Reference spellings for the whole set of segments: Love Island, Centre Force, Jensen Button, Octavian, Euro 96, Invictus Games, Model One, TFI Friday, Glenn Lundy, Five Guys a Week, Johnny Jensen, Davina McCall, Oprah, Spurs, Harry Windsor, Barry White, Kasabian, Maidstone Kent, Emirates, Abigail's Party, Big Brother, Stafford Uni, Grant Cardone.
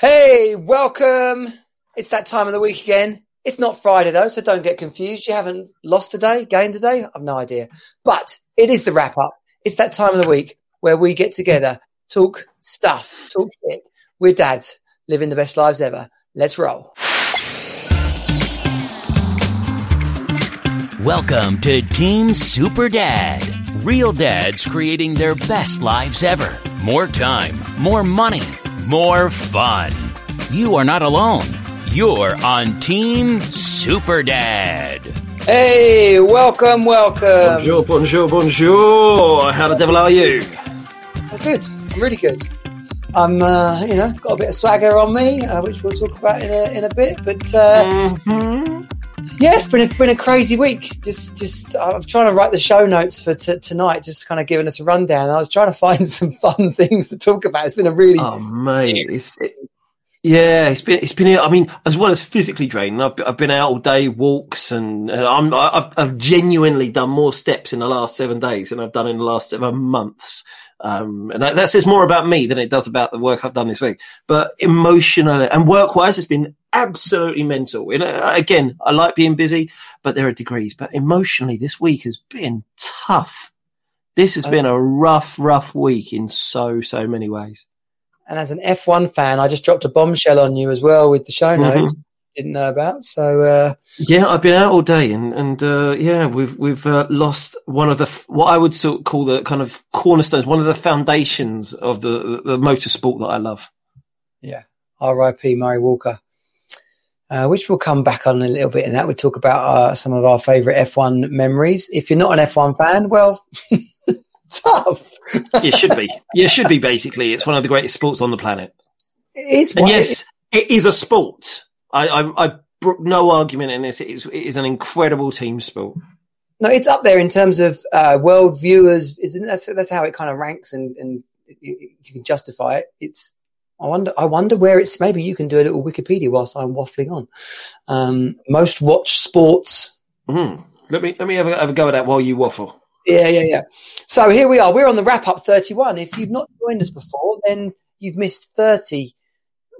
Hey, welcome. It's that time of the week again. It's not Friday, though, so don't get confused. You haven't lost today, gained today. I've no idea. But it is the wrap-up. It's that time of the week where we get together, talk stuff, talk shit. We're dads, living the best lives ever. Let's roll. Welcome to Team Superdad. Real dads creating their best lives ever. More time, more money. More fun. You are not alone. You're on Team Superdad. Hey, welcome, welcome. Bonjour, bonjour, bonjour. How the devil are you? I'm good. I'm really good. I'm, got a bit of swagger on me, which we'll talk about in a bit. But yeah, it's been a crazy week. Just I'm trying to write the show notes for tonight, just kind of giving us a rundown. I was trying to find some fun things to talk about. It's been a really it's been. I mean, as well as physically draining, I've been out all day walks, and I've genuinely done more steps in the last 7 days than I've done in the last 7 months. And that says more about me than it does about the work I've done this week. But emotionally and work-wise, it's been absolutely mental. You know, again, I like being busy, but there are degrees. But emotionally, this week has been tough. This has been a rough week in so many ways. And as an F1 fan, I just dropped a bombshell on you as well with the show notes. Didn't know about. So yeah, I've been out all day, and we've lost one of what I would sort of call the kind of cornerstones, one of the foundations of the motorsport that I love. Yeah, R.I.P. Murray Walker, which we'll come back on a little bit. In that, we talk about some of our favourite F1 memories. If you're not an F1 fan, well. Tough. You should be. Basically, it's one of the greatest sports on the planet. It is. And yes, it is a sport. I no argument in this. It is an incredible team sport. No, it's up there in terms of world viewers. Isn't that's how it kind of ranks, and you can justify it. It's. I wonder where it's. Maybe you can do a little Wikipedia whilst I'm waffling on. Most watched sports. Mm-hmm. Let me have a go at that while you waffle. Yeah. So here we are. We're on the wrap-up 31. If you've not joined us before, then you've missed 30.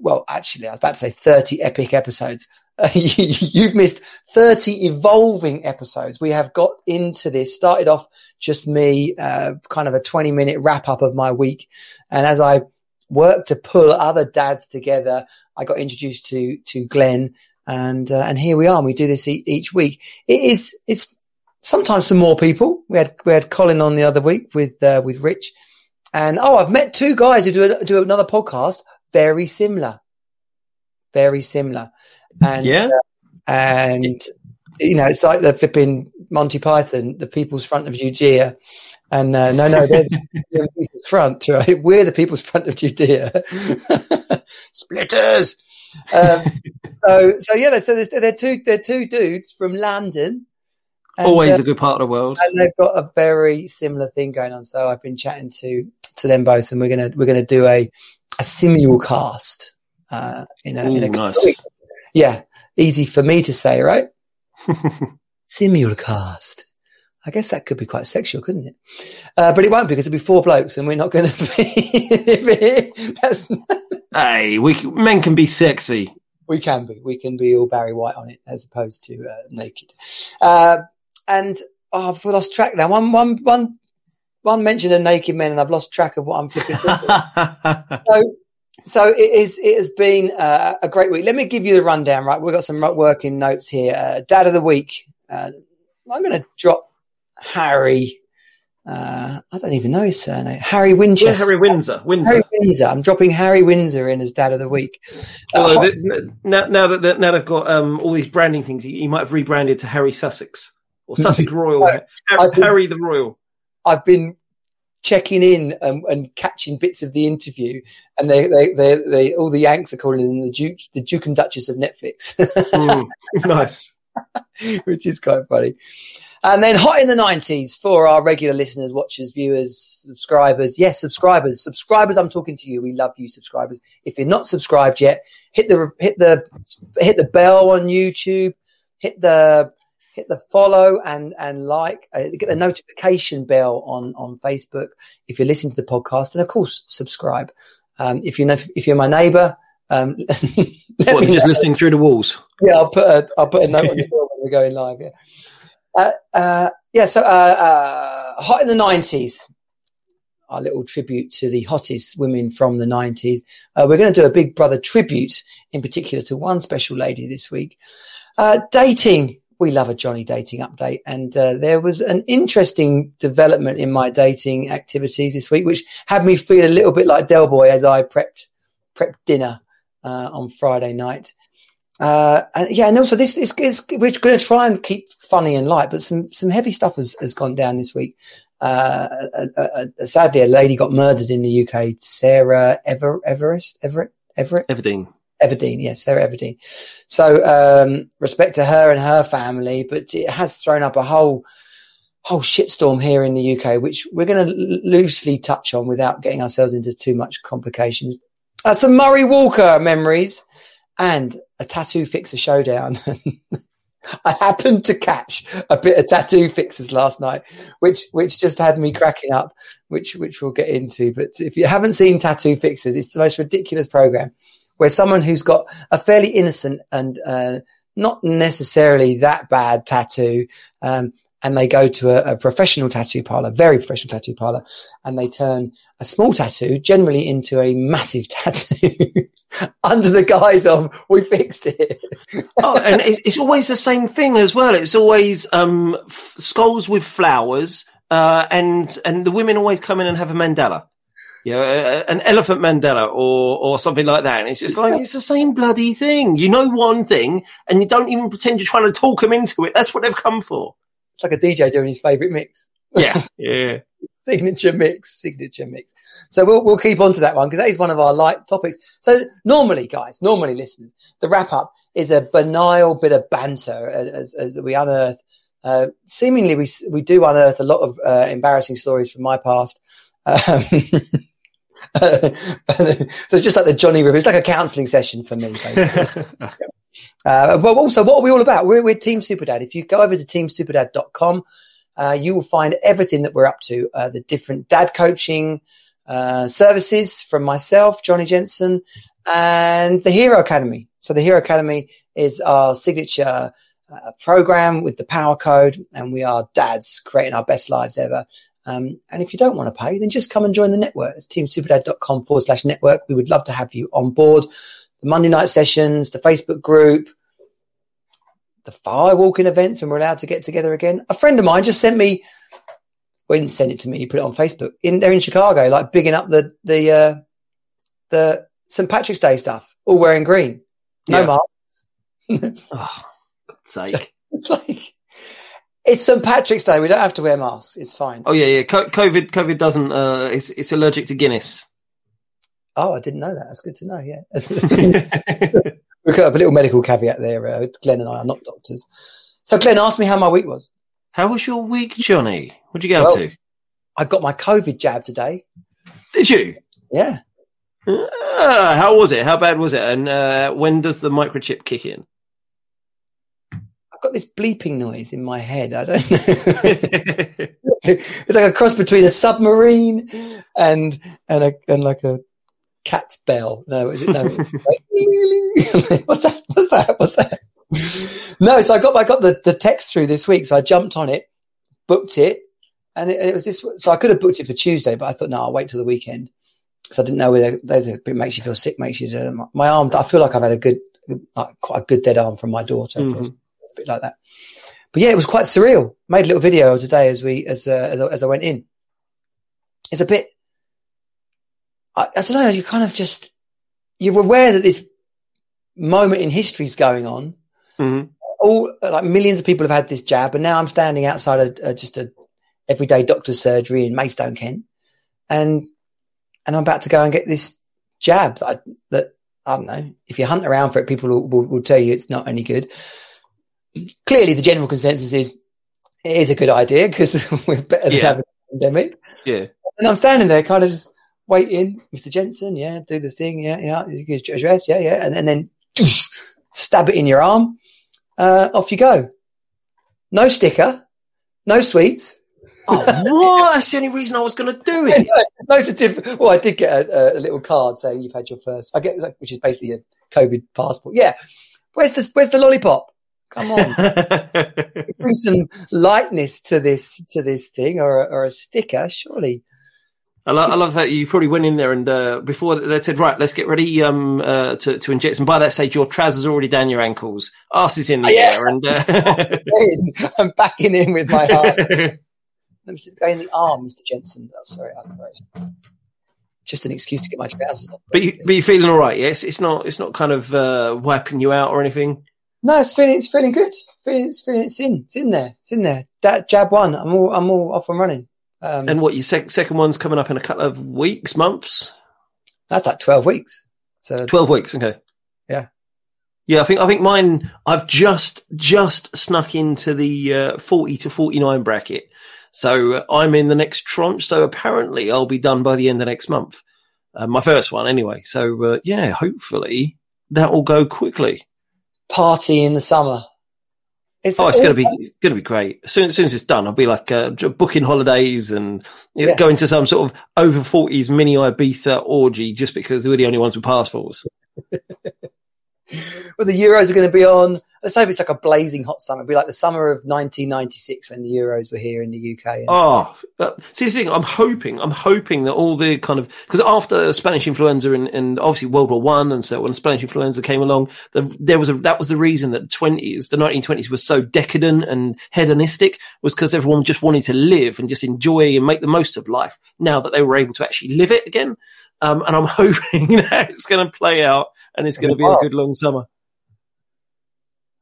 Well, actually, I was about to say 30 epic episodes. You've missed 30 evolving episodes. We have got into this. Started off just me, kind of a 20-minute wrap-up of my week. And as I worked to pull other dads together, I got introduced to Glenn. And here we are. And we do this each week. It's sometimes some more people. We had Colin on the other week with Rich, and I've met two guys who do another podcast very similar, and yeah, and you know, it's like the flipping Monty Python, the People's Front of Judea, and they're the People's Front, right? We're the People's Front of Judea, splitters. They're two dudes from London. And, always a good part of the world, and they've got a very similar thing going on. So I've been chatting to them both, and we're gonna do a simulcast. In a couple of weeks. Yeah, easy for me to say, right? Simulcast. I guess that could be quite sexual, couldn't it? But it won't, because it'll be four blokes, and we're not going to be. Hey, men can be sexy. We can be all Barry White on it, as opposed to naked. And I've lost track now. One mention of naked men, and I've lost track of what I'm flipping. So it has been a great week. Let me give you the rundown, right? We've got some working notes here. Dad of the week. I'm going to drop Harry. I don't even know his surname. Harry Windsor. Yeah, Harry Windsor. Harry Windsor. I'm dropping Harry Windsor in as Dad of the Week. Now they've got all these branding things, he might have rebranded to Harry Sussex or Sussex Royal. Harry the Royal. I've been checking in and catching bits of the interview, and they all the Yanks are calling him the Duke and Duchess of Netflix. Nice. Which is quite funny. And then hot in the 90s for our regular listeners, watchers, viewers, subscribers. Yes, subscribers. Subscribers, I'm talking to you. We love you, subscribers. If you're not subscribed yet, hit the bell on YouTube, hit the follow and like, get the notification bell on Facebook if you're listening to the podcast, and of course subscribe. If you're my neighbour, What, just listening through the walls? Yeah, I'll put a note on the door when we're going live. Yeah. So hot in the 90s. Our little tribute to the hottest women from the 90s. We're going to do a Big Brother tribute, in particular to one special lady this week. Dating. We love a Johnny dating update. And there was an interesting development in my dating activities this week, which had me feel a little bit like Del Boy as I prepped dinner on Friday night. And also this is we're going to try and keep funny and light, but some heavy stuff has gone down this week. Sadly, a lady got murdered in the UK, Sarah Everdeen. Everdeen, yes, Sarah Everdeen. So respect to her and her family, but it has thrown up a whole shitstorm here in the UK, which we're going to loosely touch on without getting ourselves into too much complications. Some Murray Walker memories and a Tattoo Fixer showdown. I happened to catch a bit of Tattoo Fixers last night, which just had me cracking up, which we'll get into. But if you haven't seen Tattoo Fixers, it's the most ridiculous program, where someone who's got a fairly innocent and not necessarily that bad tattoo, and they go to a professional tattoo parlor, very professional tattoo parlor, and they turn a small tattoo generally into a massive tattoo under the guise of, we fixed it. Oh, and it's always the same thing as well. It's always skulls with flowers, and the women always come in and have a mandala. Yeah, an elephant mandala or something like that. And it's just like, it's the same bloody thing. You know one thing and you don't even pretend you're trying to talk them into it. That's what they've come for. It's like a DJ doing his favourite mix. Yeah, yeah. Signature mix. So we'll keep on to that one because that is one of our light topics. So normally, listeners, the wrap-up is a banal bit of banter as we unearth. Seemingly, we do unearth a lot of embarrassing stories from my past. So it's just like the Johnny River. It's like a counselling session for me. But also, what are we all about? We're Team Superdad. If you go over to teamsuperdad.com, you will find everything that we're up to, the different dad coaching services from myself, Johnny Jensen, and the Hero Academy. So the Hero Academy is our signature program with the power code, and we are dads creating our best lives ever. And if you don't want to pay, then just come and join the network. It's teamsuperdad.com/network. We would love to have you on board. The Monday night sessions, the Facebook group, the firewalking events when we're allowed to get together again. A friend of mine just sent me, well, he didn't send it to me, he put it on Facebook. They're in Chicago, like bigging up the St. Patrick's Day stuff, all wearing green. No masks. Oh, God's sake. It's like... It's St. Patrick's Day. We don't have to wear masks. It's fine. Oh, yeah, yeah. COVID doesn't... it's allergic to Guinness. Oh, I didn't know that. That's good to know, yeah. We've got a little medical caveat there. Glenn and I are not doctors. So, Glenn, ask me how my week was. How was your week, Johnny? What did you get up to? I got my COVID jab today. Did you? Yeah. How was it? How bad was it? And when does the microchip kick in? I've got this bleeping noise in my head. I don't know. It's like a cross between a submarine and like a cat's bell. No, is it? No. Like, What's that? No, so I got the text through this week. So I jumped on it, booked it, and it was this. So I could have booked it for Tuesday, but I thought, no, I'll wait till the weekend because I didn't know whether there's a bit makes you feel sick, makes you my arm. I feel like I've had quite a good dead arm from my daughter. Mm-hmm. Bit like that, but yeah, it was quite surreal. Made a little video today as I went in. It's a bit, I don't know, you kind of just, you're aware that this moment in history is going on. Mm-hmm. All like millions of people have had this jab, and now I'm standing outside just a everyday doctor's surgery in Maidstone Kent, and I'm about to go and get this jab that I don't know, if you hunt around for it, people will tell you it's not any good. Clearly, the general consensus is it is a good idea because we're better than having a pandemic. Yeah. And I'm standing there kind of just waiting, Mr. Jensen, yeah, do the thing, yeah, address, yeah. And then stab it in your arm. Off you go. No sticker, no sweets. Oh, what? That's the only reason I was going to do it. Loads of different. Well, I did get a little card saying you've had your first. I get, which is basically a COVID passport. Yeah. Where's the lollipop? Come on. Bring some lightness to this thing, or a sticker, surely. I love that you probably went in there and before they said, right, let's get ready to inject. And by that stage, your trousers are already down your ankles. Arse is in the air. And, I'm backing in with my heart. Let me see the guy in the arm, Mr. Jensen. Oh, sorry. Just an excuse to get my trousers off. But you're feeling all right, yes? It's not kind of wiping you out or anything? No, it's feeling good. It's in there. Jab one. I'm all off and running. And what, your second one's coming up in a couple of weeks, months? That's like 12 weeks. So 12 weeks, okay. Yeah. Yeah, I think mine, I've just snuck into the 40 to 49 bracket. So I'm in the next tranche. So apparently I'll be done by the end of next month. My first one anyway. So hopefully that will go quickly. Party in the summer. It's going to be great. As soon as it's done, I'll be like booking holidays and going to some sort of over 40s mini Ibiza orgy just because they were the only ones with passports. Well, the Euros are going to be on. Let's hope it's like a blazing hot summer. It'll be like the summer of 1996 when the Euros were here in the UK. See, this thing, I'm hoping that all the kind of, because after Spanish influenza and obviously World War I and so when Spanish influenza came along, that was the reason that the 1920s was so decadent and hedonistic, was because everyone just wanted to live and just enjoy and make the most of life now that they were able to actually live it again. And I'm hoping that it's going to play out and it's going to be a good long summer.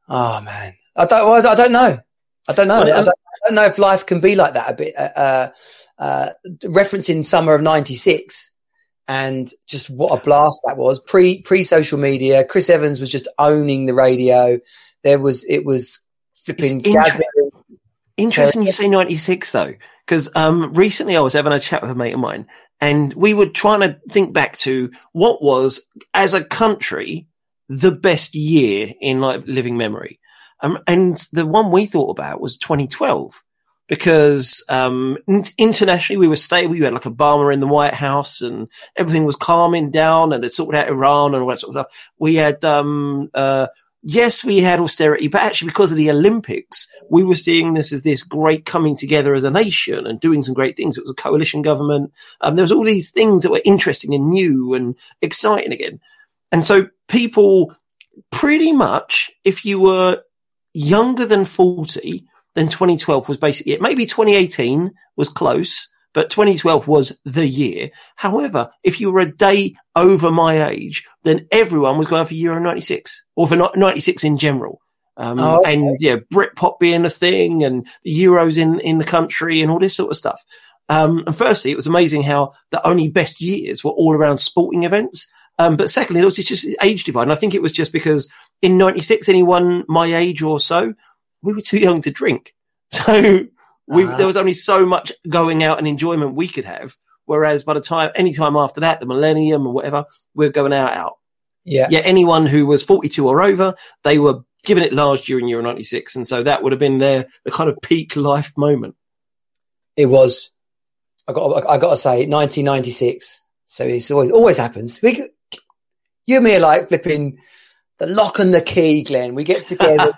Oh man, I don't know. I don't know if life can be like that a bit. Referencing summer of '96 and just what a blast that was. Pre social media, Chris Evans was just owning the radio. It was flipping. Interesting you say '96 though, because recently I was having a chat with a mate of mine and we were trying to think back to what was, as a country, the best year in like living memory. And the one we thought about was 2012 because internationally we were stable. You had like Obama in the White House and everything was calming down and it sorted out Iran and all that sort of stuff. We had we had austerity, but actually because of the Olympics, we were seeing this as this great coming together as a nation and doing some great things. It was a coalition government. There was all these things that were interesting and new and exciting again. And so people pretty much, if you were younger than 40, then 2012 was basically it. Maybe 2018 was close, but 2012 was the year. However, if you were a day over my age, then everyone was going for Euro 96 or for 96 in general. And Britpop being a thing and the Euros in the country and all this sort of stuff. And firstly, it was amazing how the only best years were all around sporting events. But secondly, it was just age divide. And I think it was just because in 96, anyone my age or so, we were too young to drink. So there was only so much going out and enjoyment we could have. Whereas by the time, any time after that, the millennium or whatever, we're going out. Yeah. Yeah. Anyone who was 42 or over, they were given it large during Euro 96. And so that would have been the kind of peak life moment. It was. I got to say 1996. So it's always happens. You and me are like flipping the lock and the key, Glenn. We get together,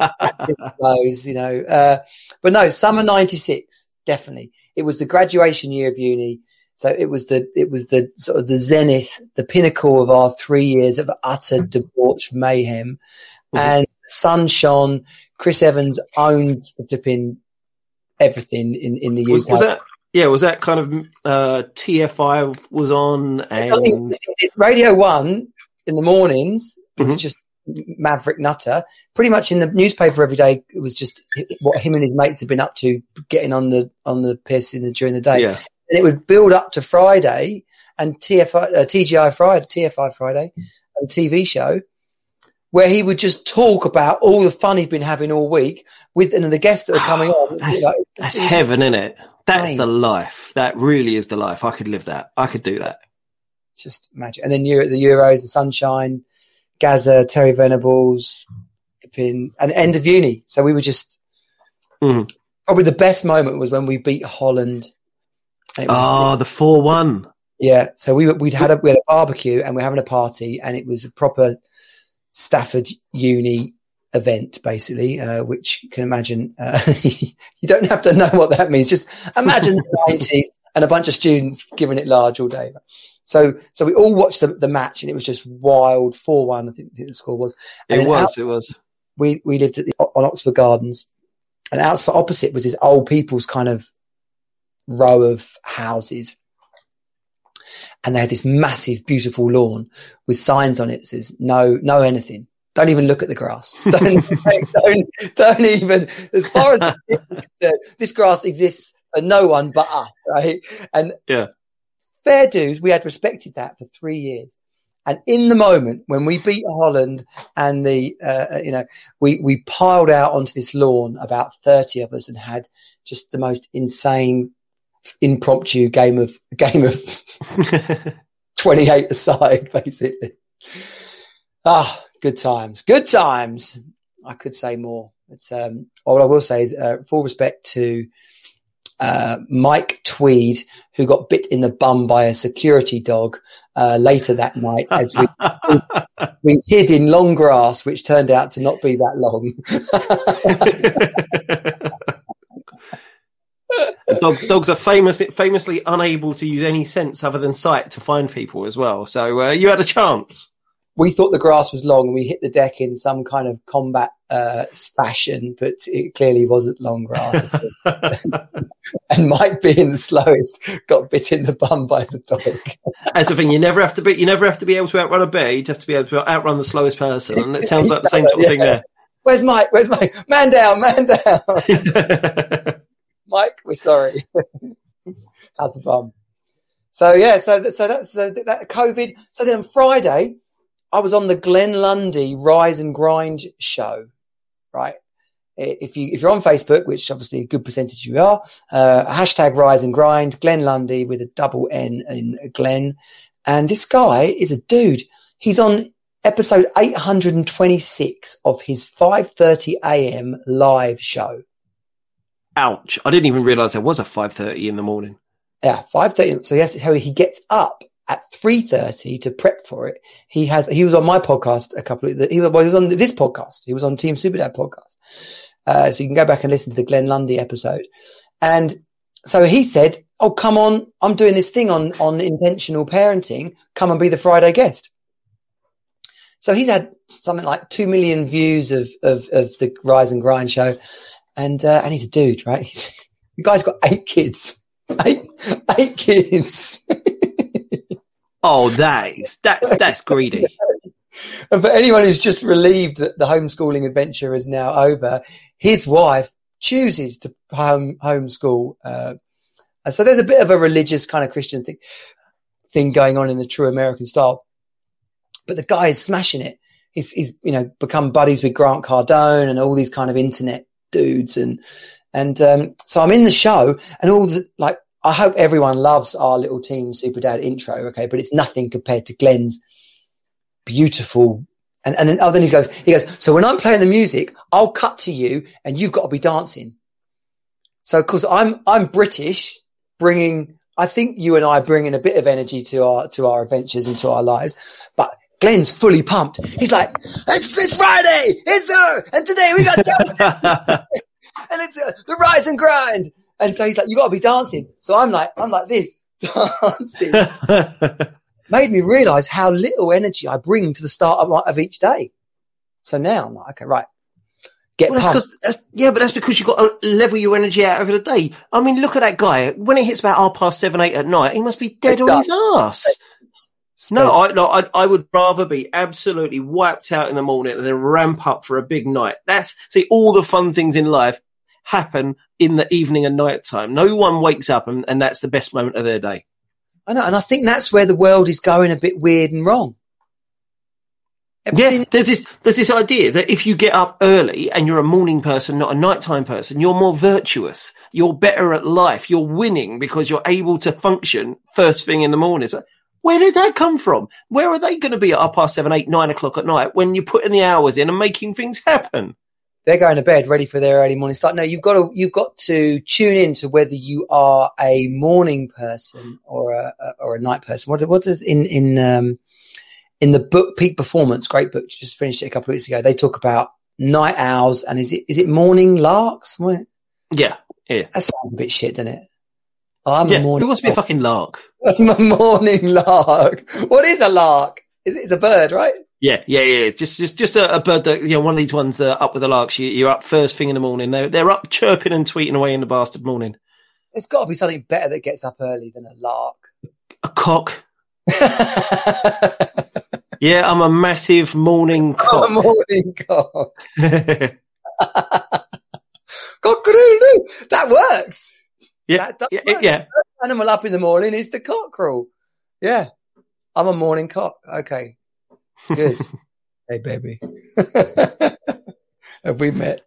close, you know. But no, summer 96, definitely. It was the graduation year of uni. So it was the sort of the zenith, the pinnacle of our 3 years of utter debauched mayhem. Mm-hmm. And sun shone. Chris Evans owned the flipping everything in the UK. Was that kind of TFI was on? And Radio 1. In the mornings, it was just Maverick Nutter. Pretty much in the newspaper every day, it was just what him and his mates had been up to, getting on the piss during the day. Yeah. And it would build up to Friday and TFI Friday, a TV show, where he would just talk about all the fun he'd been having all week with and the guests that were coming on. That's heaven, isn't it? That's the life. That really is the life. I could live that. I could do that. Just magic. And then the Euros, the sunshine, Gaza, Terry Venables, and end of uni. So we were just probably the best moment was when we beat Holland. The 4-1. Yeah, so we had a barbecue and we're having a party, and it was a proper Stafford Uni event, basically, which you can imagine. You don't have to know what that means. Just imagine the 90s and a bunch of students giving it large all day. So we all watched the match, and it was just wild. 4-1, I think the score was. And it was. We lived on Oxford Gardens, and outside opposite was this old people's kind of row of houses. And they had this massive, beautiful lawn with signs on it that says, no anything. Don't even look at the grass. Don't even, as far as this grass exists for no one but us, right? And yeah, fair dues, we had respected that for 3 years. And in the moment when we beat Holland and we piled out onto this lawn, about 30 of us, and had just the most insane impromptu game of 28 aside, basically. Good times. I could say more. It's all I will say is full respect to Mike Tweed, who got bit in the bum by a security dog later that night as we hid in long grass, which turned out to not be that long. Dogs are famously unable to use any sense other than sight to find people as well. So you had a chance. We thought the grass was long, and we hit the deck in some kind of combat fashion, but it clearly wasn't long grass at all. And Mike, being the slowest, got bit in the bum by the dog. That's the thing. You never have to be able to outrun a bear. You just have to be able to outrun the slowest person. And it sounds like the same sort of thing there. Where's Mike? Man down. Mike, we're sorry. How's the bum? So that's COVID. So then on Friday, I was on the Glenn Lundy Rise and Grind show, right? If you're on Facebook, which obviously a good percentage you are, hashtag Rise and Grind, Glenn Lundy with a double N in Glenn. And this guy is a dude. He's on episode 826 of his 5:30 a.m. live show. Ouch. I didn't even realise there was a 5:30 in the morning. Yeah, 5:30. So yes, how he gets up at 3:30 to prep for it. He was on my podcast he was on this podcast. He was on Team Superdad podcast. So you can go back and listen to the Glenn Lundy episode. And so he said, "Oh, come on, I'm doing this thing on intentional parenting. Come and be the Friday guest." So he's had something like 2 million views of the Rise and Grind show. And he's a dude, right? The guy's got 8 kids. Eight kids. Oh, that's greedy. But anyone who's just relieved that the homeschooling adventure is now over, his wife chooses to homeschool. So there's a bit of a religious kind of Christian thing going on in the true American style. But the guy is smashing it. He's become buddies with Grant Cardone and all these kind of internet dudes, and so I'm in the show, and I hope everyone loves our little Team Superdad intro, okay, but it's nothing compared to Glenn's beautiful. And then he goes, "So when I'm playing the music, I'll cut to you and you've got to be dancing." So of course I'm British, I think you and I bring in a bit of energy to our adventures and to our lives, but Glenn's fully pumped. He's like, it's Friday, it's her, and today we got dancing, and it's the Rise and Grind. And so he's like, "You got to be dancing." So I'm like this, dancing. Made me realise how little energy I bring to the start of each day. So now I'm like, okay, right, get pumped. But that's because you've got to level your energy out over the day. I mean, look at that guy. When it hits about 7, 8 at night, he must be dead on his arse. No, I would rather be absolutely wiped out in the morning and then ramp up for a big night. All the fun things in life happen in the evening and night time. No one wakes up and that's the best moment of their day. I know, and I think that's where the world is going a bit weird and wrong. Yeah, there's this idea that if you get up early and you're a morning person, not a nighttime person, you're more virtuous, you're better at life, you're winning because you're able to function first thing in the morning. So, where did that come from? Where are they going to be at 7, 8, 9 o'clock at night when you're putting the hours in and making things happen? they're going to bed ready for their early morning start. No, you've got to tune in to whether you are a morning person or a night person. What does in the book Peak Performance, great book, just finished it a couple of weeks ago. They talk about night owls and is it morning larks? Yeah. That sounds a bit shit, doesn't it? I'm a morning. Who wants to be a fucking lark? I'm a morning lark. What is a lark? It's a bird, right? Yeah. It's just a bird that, you know, one of these ones up with the larks. You're up first thing in the morning. They're up chirping and tweeting away in the bastard morning. There's got to be something better that gets up early than a lark. A cock. Yeah, I'm a massive morning cock. Cockeroo, that works. Yeah, that works. Yeah. Animal up in the morning is the cockerel. Yeah, I'm a morning cock. Okay, good. Hey, baby, have we met?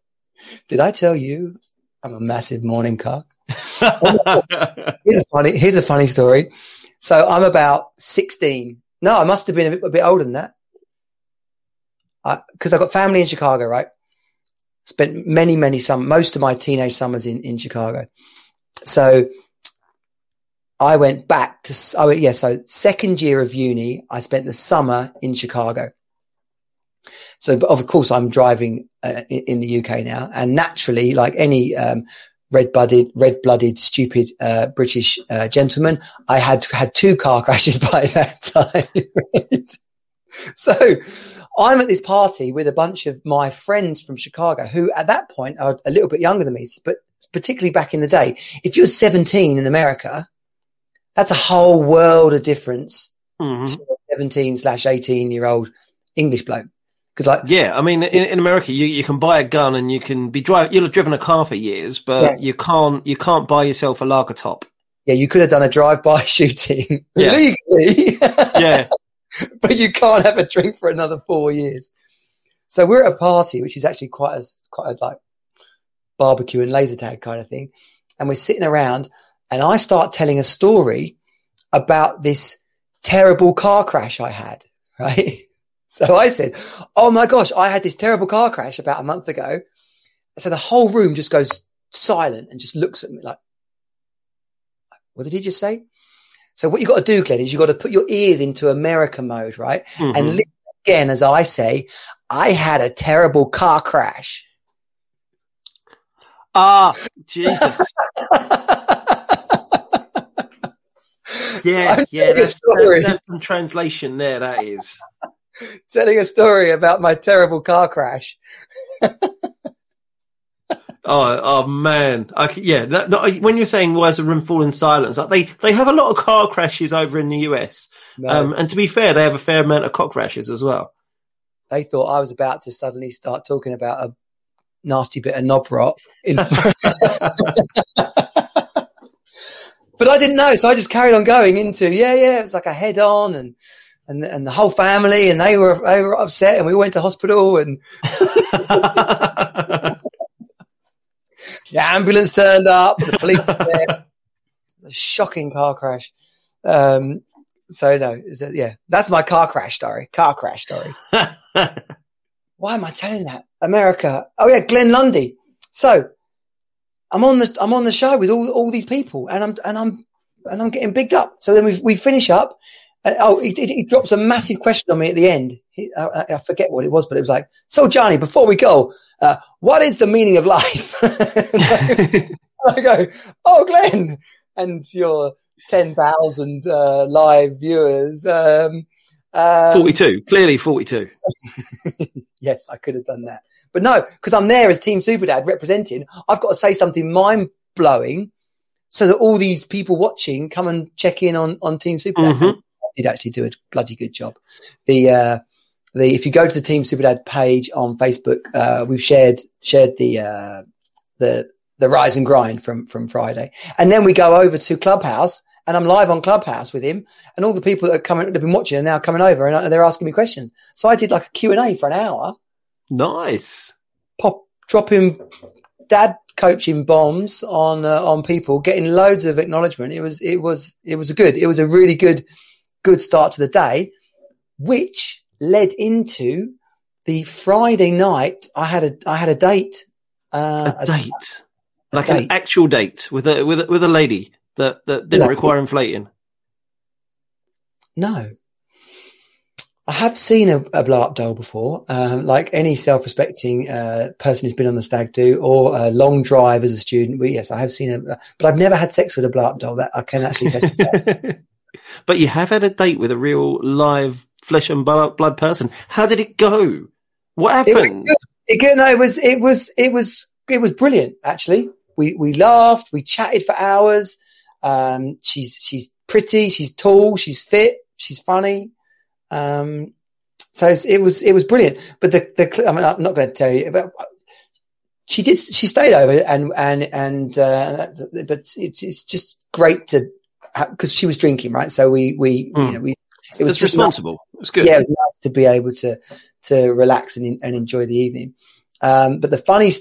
Did I tell you I'm a massive morning cock? Here's a funny story. So I'm about 16. No, I must have been a bit older than that, because I got family in Chicago, right? Spent many summers, most of my teenage summers in Chicago. So I went back to, so second year of uni, I spent the summer in Chicago. So, but of course, I'm driving in the UK now. And naturally, like any red-blooded, stupid British gentleman, I had two car crashes by that time. So I'm at this party with a bunch of my friends from Chicago who at that point are a little bit younger than me, but particularly back in the day, if you're 17 in America, that's a whole world of difference to a 17/18-year-old English bloke. Cause I mean, in America, you can buy a gun and you can be you'll have driven a car for years, but you can't buy yourself a lager top. Yeah. You could have done a drive-by shooting legally. Yeah. But you can't have a drink for another 4 years. So we're at a party, which is actually quite a like barbecue and laser tag kind of thing. And we're sitting around and I start telling a story about this terrible car crash I had, right? So I said, oh my gosh, I had this terrible car crash about a month ago. So the whole room just goes silent and just looks at me like, what did he just say? So what you got to do, Glenn, is you got to put your ears into America mode, right? Mm-hmm. And listen again, as I say, I had a terrible car crash. Ah, Jesus. So that's some translation there, that is. Telling a story about my terrible car crash. Oh man! When you're saying why is the room falling silent, like they have a lot of car crashes over in the US, and to be fair, they have a fair amount of cock crashes as well. They thought I was about to suddenly start talking about a nasty bit of knob rot, but I didn't know, so I just carried on going into It was like a head on, and the whole family, and they were upset, and we went to hospital, and. The ambulance turned up. The police were there. A shocking car crash. That's my car crash story. Why am I telling that? America. Oh yeah, Glenn Lundy. So I'm on the show with all these people, and I'm getting bigged up. So then we finish up. And, he drops a massive question on me at the end. I forget what it was, but it was like, so Johnny, before we go, what is the meaning of life? I go, oh, Glenn, and your 10,000 live viewers. 42, clearly 42. Yes, I could have done that. But no, because I'm there as Team Superdad representing, I've got to say something mind-blowing so that all these people watching come and check in on Team Superdad. Mm-hmm. Did actually do a bloody good job. The if you go to the Team Superdad page on Facebook, we've shared the Rise and Grind from Friday, and then we go over to Clubhouse, and I'm live on Clubhouse with him, and all the people that are coming that have been watching are now coming over, and they're asking me questions. So I did like a Q&A for an hour. Nice. Dropping dad coaching bombs on people, getting loads of acknowledgement. It was a really good start to the day, which led into the Friday night, I had a date. An actual date with a lady that didn't require inflating. No. I have seen a blow-up doll before, like any self-respecting person who's been on the stag do or a long drive as a student. But yes, I have seen it, but I've never had sex with a blow-up doll. That I can actually testify. But you have had a date with a real live flesh and blood person. How did it go? What happened? It was brilliant. Actually, we laughed, we chatted for hours. She's pretty, she's tall, she's fit, she's funny. So it was brilliant, but I mean, I'm not going to tell you, but she stayed over and but it's just great to, because she was drinking, right? So it was responsible. Nice. It was good. Yeah. It was nice to be able to relax and enjoy the evening. But the funny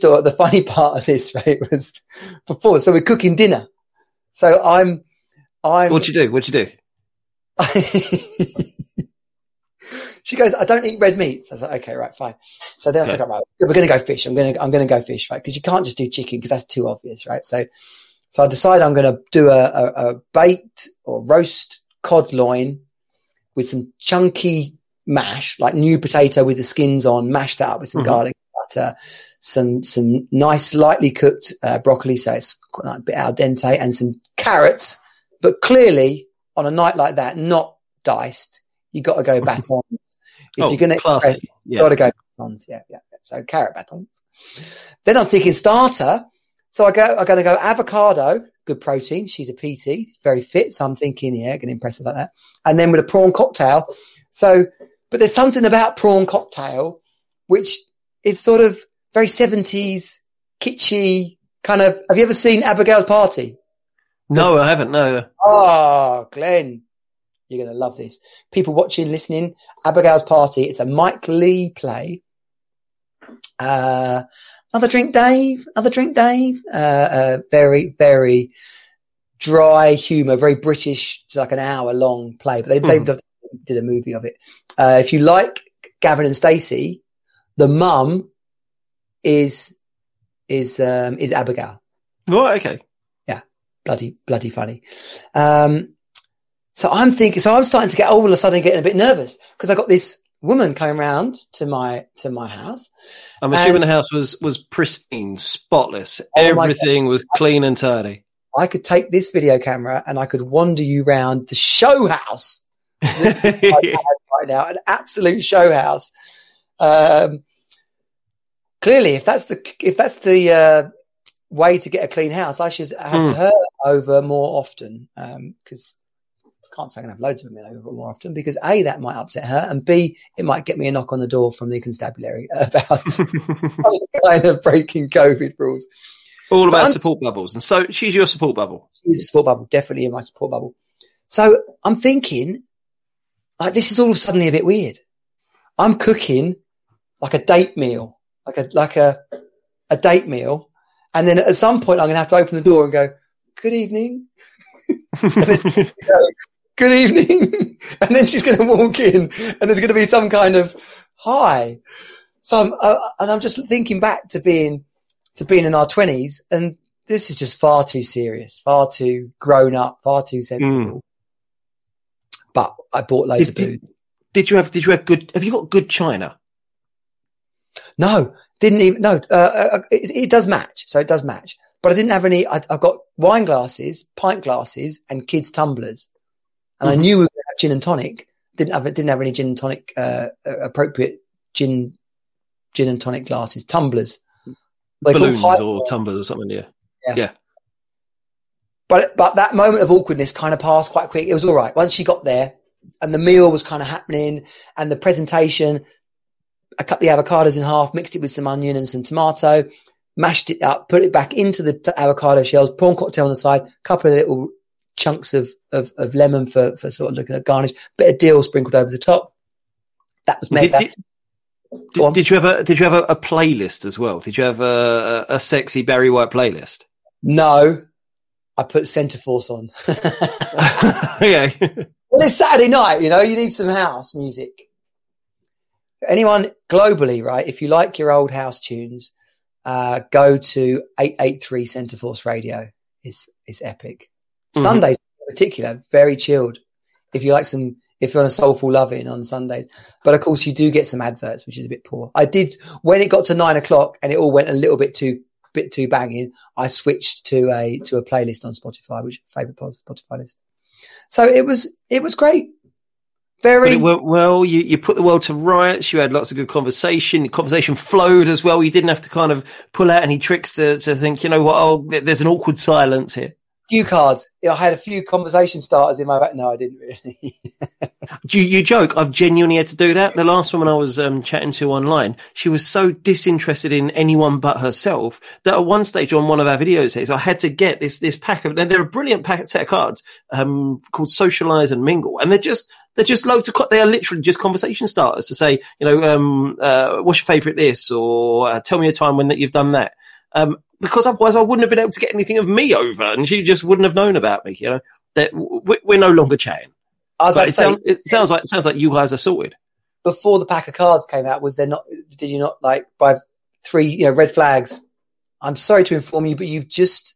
part of this, right, was before. So we're cooking dinner. So I'm. What'd you do? She goes, I don't eat red meat. So I was like, okay, right, fine. So then I was like, right, we're going to go fish. I'm going to go fish, right? Because you can't just do chicken because that's too obvious, right? So I decided I'm going to do a baked or roast cod loin with some chunky mash, like new potato with the skins on, mash that up with some garlic butter, some nice lightly cooked broccoli, so it's quite a bit al dente, and some carrots, but clearly on a night like that, not diced. You got to go batons. If you're going to express, you've got to go batons. Yeah. So carrot batons. Then I'm thinking starter. So I'm going to go avocado, good protein. She's a PT, very fit. So I'm thinking, yeah, going to impress her like that. And then with a prawn cocktail. So, but there's something about prawn cocktail, which is sort of very 70s, kitschy kind of. Have you ever seen Abigail's Party? No, I haven't. No. Oh, Glenn. You're going to love this. People watching, listening, Abigail's Party. It's a Mike Leigh play. Another drink, Dave. Very, very dry humour, very British. It's like an hour-long play, but they did a movie of it. If you like Gavin and Stacey, the mum is Abigail. Oh, okay. Yeah, bloody funny. So I'm thinking, I'm starting to get all of a sudden getting a bit nervous because I got this woman coming round to my house. I'm assuming the house was pristine, spotless. Everything was clean and tidy. I could take this video camera and I could wander you round the show house right now, an absolute show house. Clearly, if that's the way to get a clean house, I should have her over more often because. Can't say I'm going to have loads of women over more often because A, that might upset her, and B, it might get me a knock on the door from the constabulary about kind of breaking COVID rules. All about support bubbles. And so she's your support bubble. She's a support bubble, definitely in my support bubble. So I'm thinking, like, this is all suddenly a bit weird. I'm cooking like a date meal, like a date meal. And then at some point I'm going to have to open the door and go, good evening. Good evening. And then she's going to walk in and there's going to be some kind of hi. So I'm just thinking back to being in our 20s, and this is just far too serious, far too grown up, far too sensible. But I bought loads of food. Have you got good china? No, didn't even, no, it does match. So it does match, but I didn't have any, I got wine glasses, pint glasses and kids tumblers. And I knew we were going to have gin and tonic. Didn't have any gin and tonic, appropriate gin and tonic glasses, tumblers, balloons or tumblers or something. Yeah. But that moment of awkwardness kind of passed quite quick. It was all right once she got there, and the meal was kind of happening, and the presentation. I cut the avocados in half, mixed it with some onion and some tomato, mashed it up, put it back into the avocado shells, prawn cocktail on the side, couple of little chunks of lemon for sort of looking at garnish, bit of dill sprinkled over the top. That was made. Did you have a playlist as well? Did you have a sexy Barry White playlist? No, I put Centre Force on. Okay. Well, it's Saturday night, you know, you need some house music. anyone globally, right, if you like your old house tunes, go to 883 Centre Force Radio. It's epic. Mm-hmm. Sundays in particular, very chilled. If you like some, if you're on a soulful loving on Sundays, but of course you do get some adverts, which is a bit poor. I did, when it got to 9 o'clock and it all went a little bit too banging, I switched to a playlist on Spotify, which is my favorite Spotify list. So it was great. Very well. You put the world to rights. You had lots of good conversation. The conversation flowed as well. You didn't have to kind of pull out any tricks to think, you know what? Oh, there's an awkward silence here. Cue cards. I had a few conversation starters in my back. No, I didn't really. You joke. I've genuinely had to do that. The last woman I was chatting to online, she was so disinterested in anyone but herself that at one stage on one of our videos, I had to get this pack of, and they're a brilliant set of cards called Socialize and Mingle. And they're just loads of, they are literally just conversation starters to say, you know, what's your favorite this, or tell me a time when that you've done that. Because otherwise I wouldn't have been able to get anything of me over, and she just wouldn't have known about me. You know, that we're no longer chatting. It sounds like you guys are sorted. Before the pack of cards came out, was there not? Did you not like buy three? You know, red flags. I'm sorry to inform you, but you've just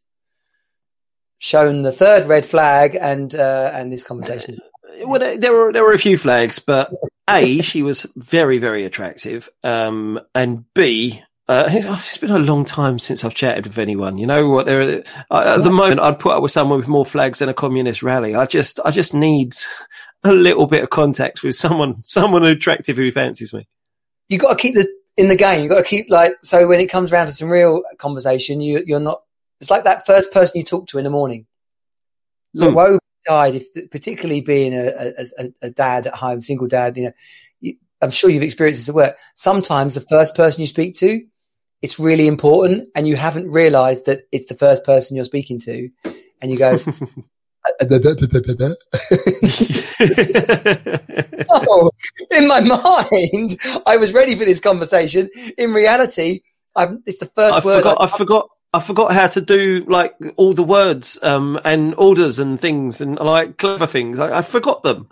shown the third red flag, and this conversation. Well, there were a few flags, but A, she was very, very attractive, and B. It's been a long time since I've chatted with anyone. You know what? At the moment, I'd put up with someone with more flags than a communist rally. I just need a little bit of contact with someone attractive who fancies me. You got to keep in the game. You got to keep so when it comes around to some real conversation, you're not. It's like that first person you talk to in the morning. Look, woe died. If particularly being a dad at home, single dad, you know, I'm sure you've experienced this at work. Sometimes the first person you speak to. It's really important, and you haven't realized that it's the first person you're speaking to, and you go, oh, in my mind, I was ready for this conversation. In reality, it's the first word. I forgot how to do all the words and orders and things and clever things. I forgot them.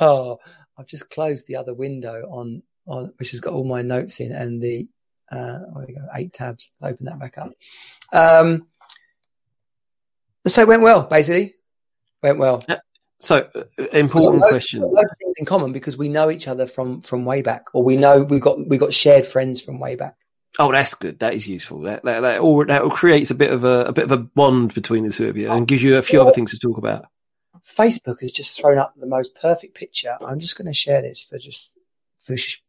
Oh, I've just closed the other window on which has got all my notes in, and the there we go, 8 tabs. I'll open that back up. So it went well, basically. Went well. So important question. We've got loads of things in common because we know each other from way back, or we know we got shared friends from way back. Oh, that's good. That is useful. That all creates a bit of a bond between the two of you, and gives you a few other things to talk about. Facebook has just thrown up the most perfect picture. I'm just going to share this for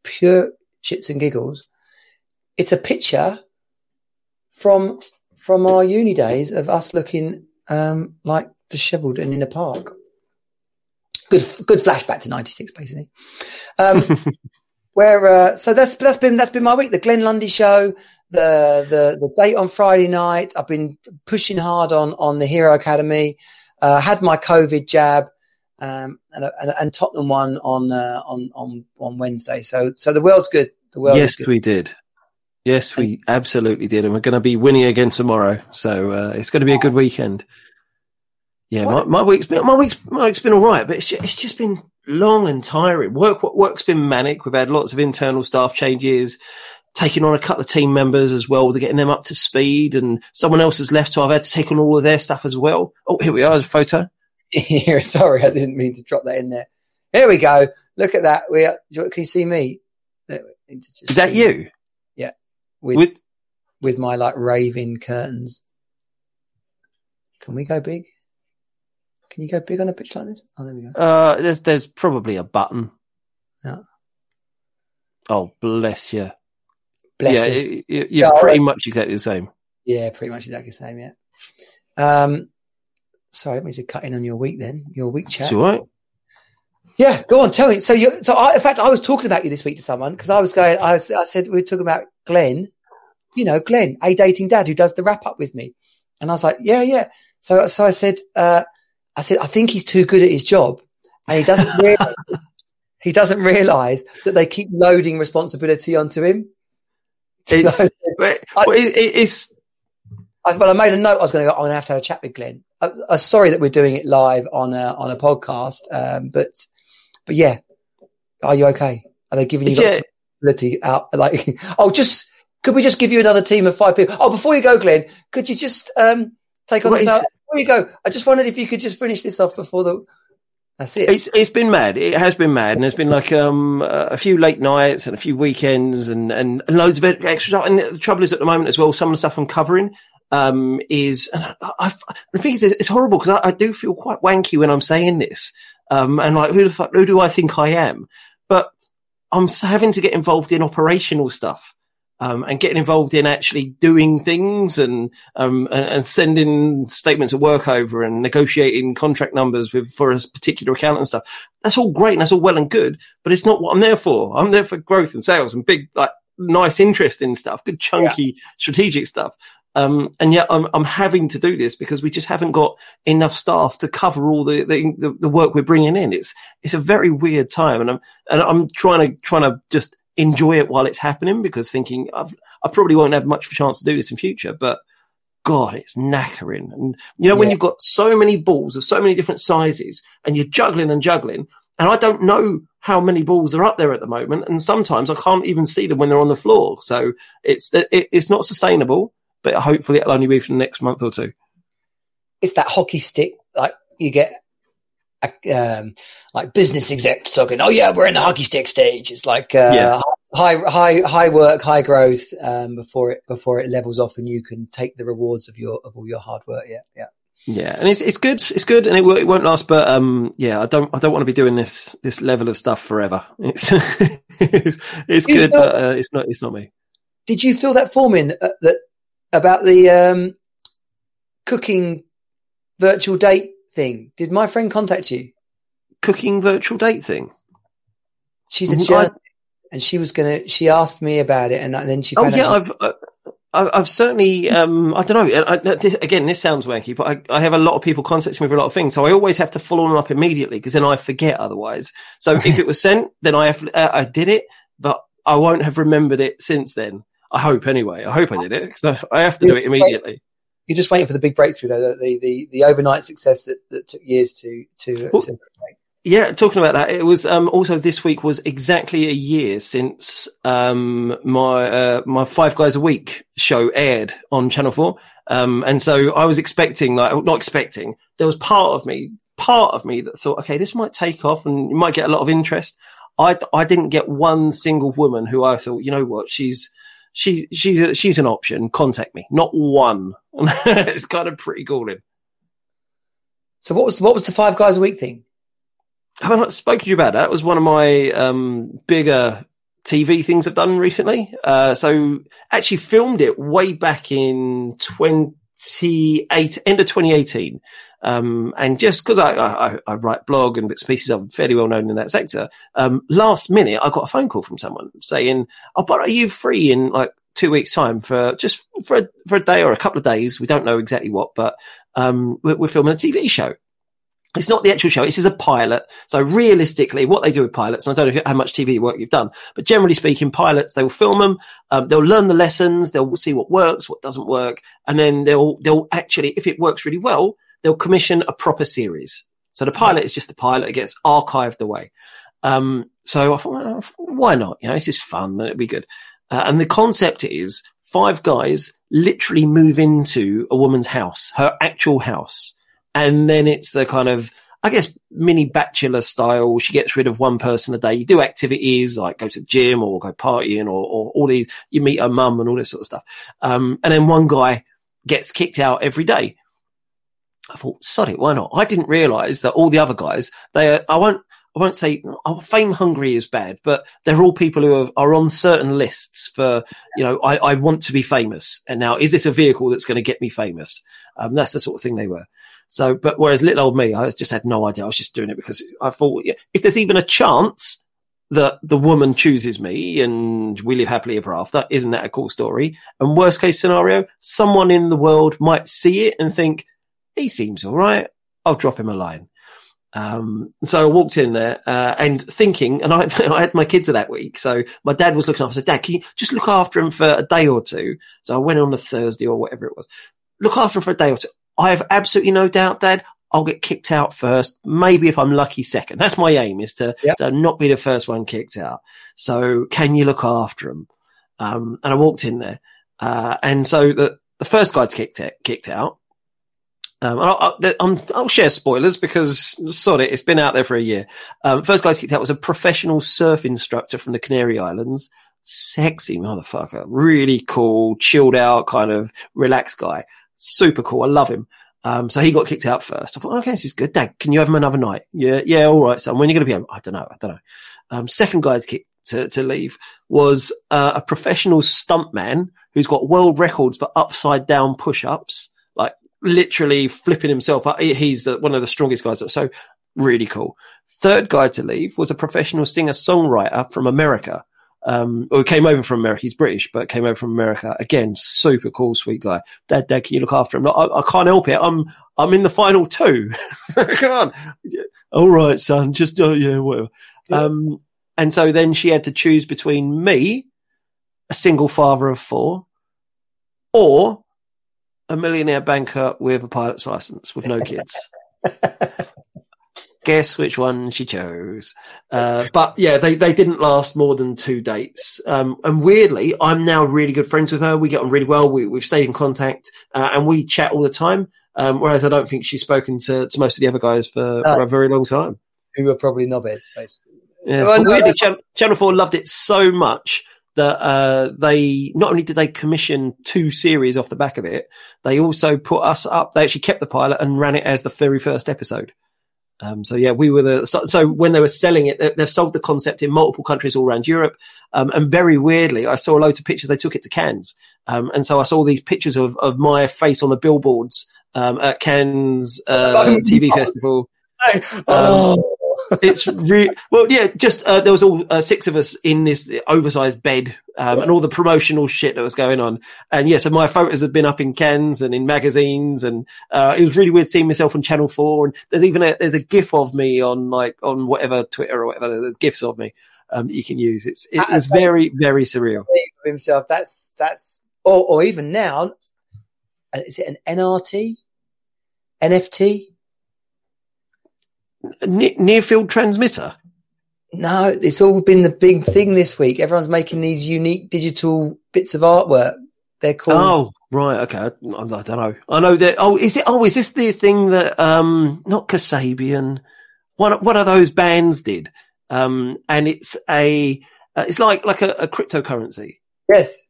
pure shits and giggles. It's a picture from our uni days of us looking like dishevelled and in a park. Good flashback to '96, basically. Where so that's been my week. The Glenn Lundy show, the date on Friday night. I've been pushing hard on the Hero Academy. Had my COVID jab. And Tottenham won on Wednesday. So the world's good. The world. Yes, is good. We did. Yes, we absolutely did. And we're going to be winning again tomorrow. So it's going to be a good weekend. Yeah, my week's been all right, but it's just been long and tiring. Work's been manic. We've had lots of internal staff changes. Taking on a couple of team members as well, getting them up to speed, and someone else has left, so I've had to take on all of their stuff as well. Oh, here we are. There's a photo. Here, sorry, I didn't mean to drop that in there. Here we go. Look at that. Can you see me? Is that you? Yeah, with my raving curtains. Can we go big? Can you go big on a picture like this? Oh, there we go. There's probably a button. Yeah. Oh, bless you. Bless you. Yeah, you're pretty much exactly the same. Yeah, pretty much exactly the same. Yeah. Sorry, let me just cut in on your week then, your week chat. That's all right. Yeah, go on, tell me. In fact, I was talking about you this week to someone because I said, we were talking about Glenn, you know, Glenn, a dating dad who does the wrap up with me. And I was like, yeah. So I said, I think he's too good at his job. And he doesn't realize that they keep loading responsibility onto him. Well, I made a note. I was going to go, I'm going to have a chat with Glenn. I'm sorry that we're doing it live on a podcast, but yeah, are you okay? Are they giving you lots of ability out? Like, oh, just could we just give you another team of five people? Oh, before you go, Glenn, could you just take on this out? Before you go, I just wondered if you could just finish this off before the. That's it. It's been mad. It has been mad, and there's been like a few late nights and a few weekends and loads of extra. And the trouble is at the moment as well, some of the stuff I'm covering is. And I think it's horrible because I do feel quite wanky when I'm saying this. And like, who the fuck? Who do I think I am? But I'm having to get involved in operational stuff. And getting involved in actually doing things and sending statements of work over and negotiating contract numbers for a particular account and stuff. That's all great and that's all well and good, but it's not what I'm there for. I'm there for growth and sales and big, like nice, interesting stuff, good chunky strategic stuff. And yet I'm having to do this because we just haven't got enough staff to cover all the work we're bringing in. It's a very weird time and I'm trying to just enjoy it while it's happening because thinking I probably won't have much of a chance to do this in future, but God, it's knackering. And you know, when you've got so many balls of so many different sizes and you're juggling, and I don't know how many balls are up there at the moment. And sometimes I can't even see them when they're on the floor. So it's not sustainable, but hopefully it'll only be for the next month or two. It's that hockey stick. Like you get, like business execs talking, oh yeah, we're in the hockey stick stage. It's like high work, high growth before it levels off and you can take the rewards of all your hard work. Yeah And it's good and it won't last, but I don't want to be doing this level of stuff forever. It's good, but it's not me. Did you fill that form in that about the cooking virtual date thing? Did my friend contact you? Cooking virtual date thing? She's a journalist, and she asked me about it, and then she. Oh yeah, I've certainly. I don't know. This sounds wanky, but I have a lot of people contacting me for a lot of things, so I always have to follow them up immediately because then I forget otherwise. So if it was sent, then I did it, but I won't have remembered it since then. I hope anyway. I hope I did it because I have to do it immediately. You're just waiting for the big breakthrough, though, the overnight success that took years to create. Yeah, talking about that, it was also this week was exactly a year since my Five Guys a Week show aired on Channel Four, and so I was not expecting. There was part of me that thought, okay, this might take off and you might get a lot of interest. I didn't get one single woman who I thought, you know what, she's an option. Contact me. Not one. It's kind of pretty galling. So what was the Five Guys a Week thing? Have I not spoken to you about that? That was one of my bigger TV things I've done recently. So actually filmed it way back in end of 2018. And just because I write blog and bits and pieces, I'm fairly well known in that sector. Last minute, I got a phone call from someone saying, "Oh, but are you free in like 2 weeks' time for a day or a couple of days? We don't know exactly what, but we're filming a TV show. It's not the actual show. This is a pilot. So realistically, what they do with pilots, and I don't know how much TV work you've done, but generally speaking, pilots, they will film them. They'll learn the lessons. They'll see what works, what doesn't work. And then they'll actually, if it works really well, they'll commission a proper series. So the pilot is just the pilot. It gets archived away. So I thought, well, why not? You know, this is fun. It'll be good. And the concept is five guys literally move into a woman's house, her actual house. And then it's the kind of, I guess, mini bachelor style. She gets rid of one person a day. You do activities like go to the gym or go partying or all these. You meet her mum and all this sort of stuff. And then one guy gets kicked out every day. I thought, sod it, why not? I didn't realise that all the other guys, I won't say fame hungry is bad, but they're all people who are on certain lists for, you know, I want to be famous. And now, is this a vehicle that's going to get me famous? That's the sort of thing they were. So, but whereas little old me, I just had no idea. I was just doing it because I thought, yeah, if there's even a chance that the woman chooses me and we live happily ever after, isn't that a cool story? And worst case scenario, someone in the world might see it and think, he seems all right. I'll drop him a line. So I walked in there and thinking, and I had my kids that week. So my dad was looking after. I said, "Dad, can you just look after him for a day or two?" So I went on a Thursday or whatever it was. Look after him for a day or two. I have absolutely no doubt, Dad, I'll get kicked out first. Maybe if I'm lucky, second. That's my aim, is to not be the first one kicked out. So can you look after them? And I walked in there. And so the first guy's kicked out. I'll share spoilers because it's been out there for a year. First guy kicked out was a professional surf instructor from the Canary Islands. Sexy motherfucker, really cool, chilled out, kind of relaxed guy. Super cool. I love him. So he got kicked out first. I thought, okay, this is good. Dad, can you have him another night? Yeah. All right, son. When are you going to be home? I don't know. Second guy's kicked to leave was a professional stuntman who's got world records for upside down push-ups, like literally flipping himself up. He's one of the strongest guys. So really cool. Third guy to leave was a professional singer-songwriter from America. Or came over from America. He's British, but came over from America. Again, super cool, sweet guy. Dad, can you look after him? Like, I can't help it. I'm in the final two. Come on. All right, son. Just, whatever. Yeah. And so then she had to choose between me, a single father of four, or a millionaire banker with a pilot's license with no kids. Guess which one she chose. But yeah, they didn't last more than two dates. And weirdly, I'm now really good friends with her. We get on really well. We've stayed in contact and we chat all the time. Whereas I don't think she's spoken to most of the other guys for a very long time. Who were probably knobheads, basically. Yeah, well, weirdly, Channel 4 loved it so much that they not only did they commission two series off the back of it, they also put us up. They actually kept the pilot and ran it as the very first episode. We were so when they were selling it, they've sold the concept in multiple countries all around Europe. And very weirdly, I saw loads of pictures. They took it to Cannes. And so I saw these pictures of my face on the billboards, at Cannes, TV festival. It's there was all six of us in this oversized bed, and all the promotional shit that was going on. And so my photos had been up in Cannes and in magazines, and it was really weird seeing myself on Channel 4. And there's even there's a GIF of me on whatever Twitter or whatever. There's GIFs of me you can use. It was very, very surreal. Himself, that's or even now, is it an NRT, NFT? Near field transmitter? No, it's all been the big thing this week. Everyone's making these unique digital bits of artwork. They're called. Oh, right. Okay. I don't know. I know that. Oh, is it? Oh, is this the thing that, not Kasabian, one of those bands did? And it's it's like a cryptocurrency. Yes.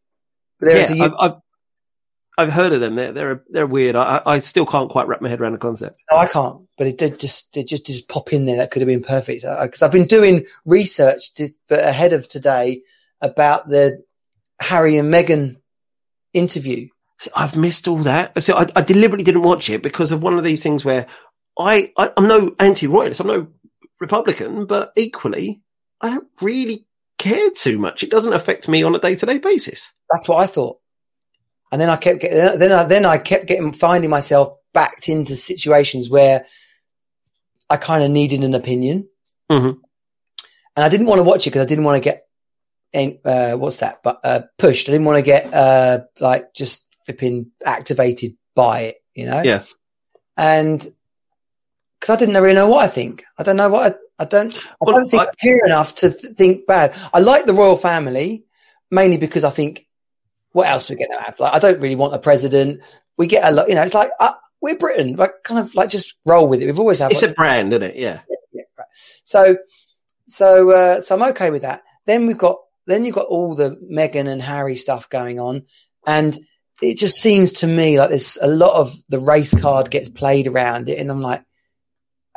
I've heard of them. They're weird. I still can't quite wrap my head around the concept. No, I can't. But it did just pop in there. That could have been perfect. Because I've been doing research ahead of today about the Harry and Meghan interview. So I've missed all that. So I deliberately didn't watch it because of one of these things where I'm no anti-royalist. I'm no Republican, but equally, I don't really care too much. It doesn't affect me on a day-to-day basis. That's what I thought. And then I kept finding myself backed into situations where I kind of needed an opinion, mm-hmm. and I didn't want to watch it because I didn't want to get pushed. I didn't want to get just flipping activated by it, you know? Yeah. And because I didn't really know what I think. I don't know what I don't think I care enough to think bad. I like the royal family mainly because I think. What else we're going to have? Like, I don't really want a president. We get a lot, it's like we're Britain. Like, kind of like just roll with it. We've always had. It's a brand, isn't it? Yeah. Yeah right. So I'm okay with that. Then you've got all the Meghan and Harry stuff going on, and it just seems to me like there's a lot of the race card gets played around it, and I'm like,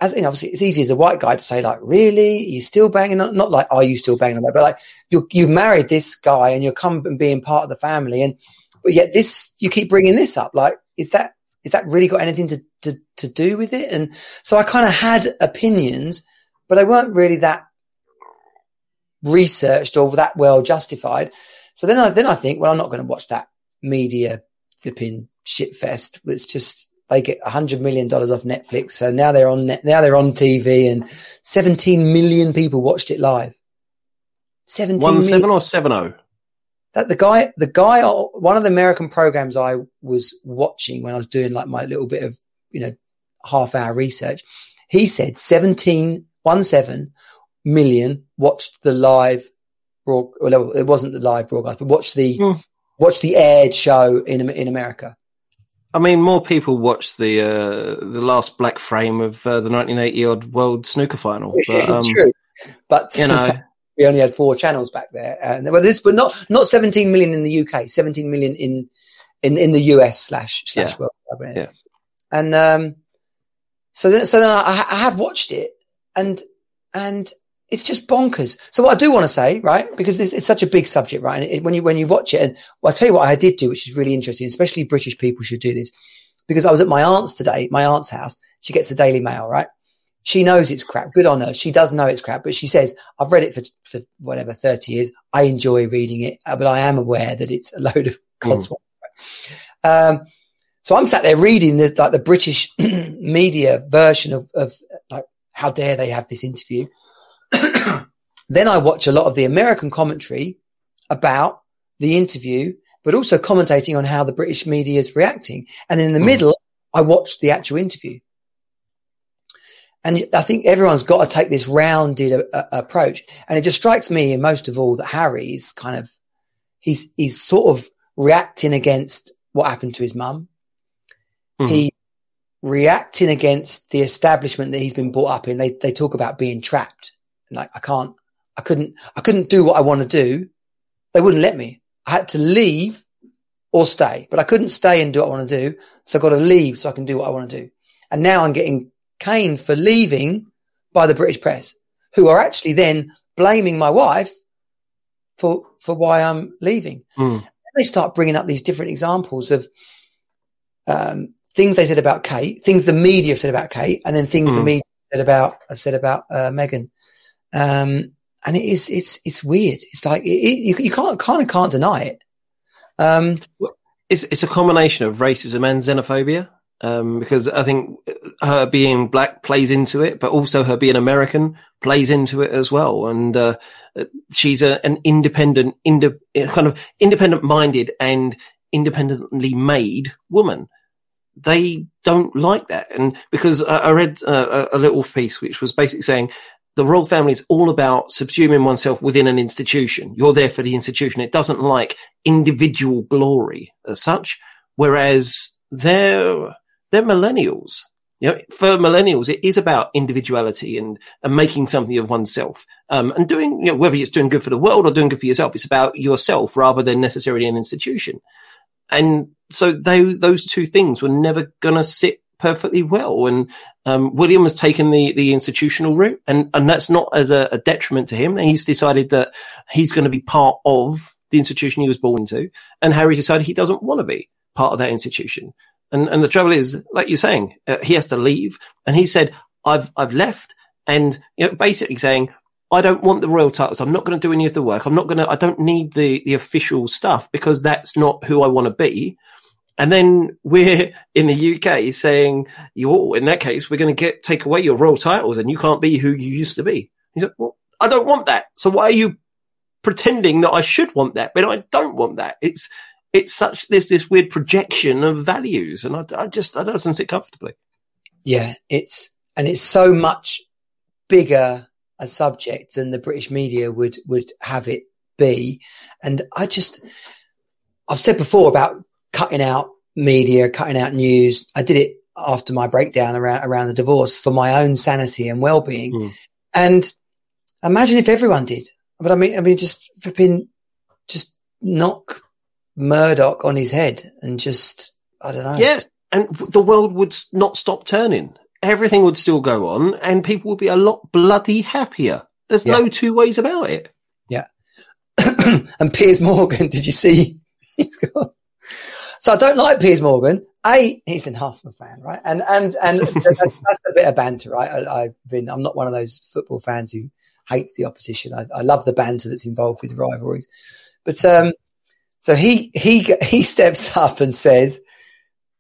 as you know, obviously it's easy as a white guy to say like, really, you still banging on? Not like, are you still banging on that? But like, you married this guy and you're come and being part of the family, but yet this, you keep bringing this up. Like, is that really got anything to do with it? And so I kind of had opinions, but they weren't really that researched or that well justified. So then I think, well, I'm not going to watch that media flipping shit fest. It's just. They get $100 million off Netflix, so now they're on TV, and 17 million people watched it live. 17 or 70? That the guy, one of the American programs I was watching when I was doing like my little bit of half-hour research, he said 17 million watched the live broadcast. Well, it wasn't the live broadcast, but watched the aired show in America. I mean, more people watched the last black frame of the 1980-odd World Snooker Final. But, true, but you know, we only had 4 channels back there, and well, this, but not 17 million in the UK, 17 million in the US slash World Cup, yeah. And so then I have watched it, and it's just bonkers. So what I do want to say, right, because this is such a big subject, right? And when you watch it, and well, I tell you what I did do, which is really interesting, especially British people should do this, because I was at my aunt's today, my aunt's house. She gets the Daily Mail, right? She knows it's crap. Good on her. She does know it's crap, but she says, I've read it for whatever, 30 years. I enjoy reading it, but I am aware that it's a load of codswallop. Right? So I'm sat there reading the British media version of like, how dare they have this interview? Then I watch a lot of the American commentary about the interview, but also commentating on how the British media is reacting. And in the middle, I watched the actual interview. And I think everyone's got to take this rounded approach. And it just strikes me, and most of all, that Harry is kind of, he's sort of reacting against what happened to his mum. Mm-hmm. He's reacting against the establishment that he's been brought up in. They talk about being trapped. Like, I couldn't do what I want to do. They wouldn't let me. I had to leave or stay, but I couldn't stay and do what I want to do. So I got to leave so I can do what I want to do. And now I'm getting caned for leaving by the British press, who are actually then blaming my wife for why I'm leaving. Mm. And they start bringing up these different examples of, things they said about Kate, things the media said about Kate, and then things the media said about Meghan. And it's weird. It's like you can't deny it. It's a combination of racism and xenophobia. Because I think her being black plays into it, but also her being American plays into it as well. And she's an independent-minded and independently made woman. They don't like that, and because I read a little piece which was basically saying the royal family is all about subsuming oneself within an institution. You're there for the institution. It doesn't like individual glory as such, whereas they're millennials. You know, for millennials, it is about individuality and making something of oneself, and doing, you know, whether it's doing good for the world or doing good for yourself. It's about yourself rather than necessarily an institution. And so those two things were never going to sit perfectly well. And William has taken the institutional route, and that's not as a detriment to him. He's decided that he's going to be part of the institution he was born into, and Harry decided he doesn't want to be part of that institution. And the trouble is, like you're saying, he has to leave. And he said, I've left, and you know, basically saying, I don't want the royal titles. I'm not going to do any of the work. I don't need the official stuff because that's not who I want to be. And then we're in the UK saying, in that case, we're going to take away your royal titles and you can't be who you used to be. He's like, well, I don't want that. So why are you pretending that I should want that? But I don't want that. It's such this weird projection of values. And I doesn't sit comfortably. Yeah. It's so much bigger a subject than the British media would have it be. And I've said before about cutting out media, cutting out news. I did it after my breakdown around the divorce for my own sanity and well-being. And imagine if everyone did. But I mean just flipping, just knock Murdoch on his head and just, I don't know. Yes. And the world would not stop turning. Everything would still go on, and people would be a lot bloody happier. There's no two ways about it. Yeah. And Piers Morgan, did you see? He's gone. So I don't like Piers Morgan. He's an Arsenal fan, right? And that's a bit of banter, right? I'm not one of those football fans who hates the opposition. I love the banter that's involved with rivalries. But so he steps up and says,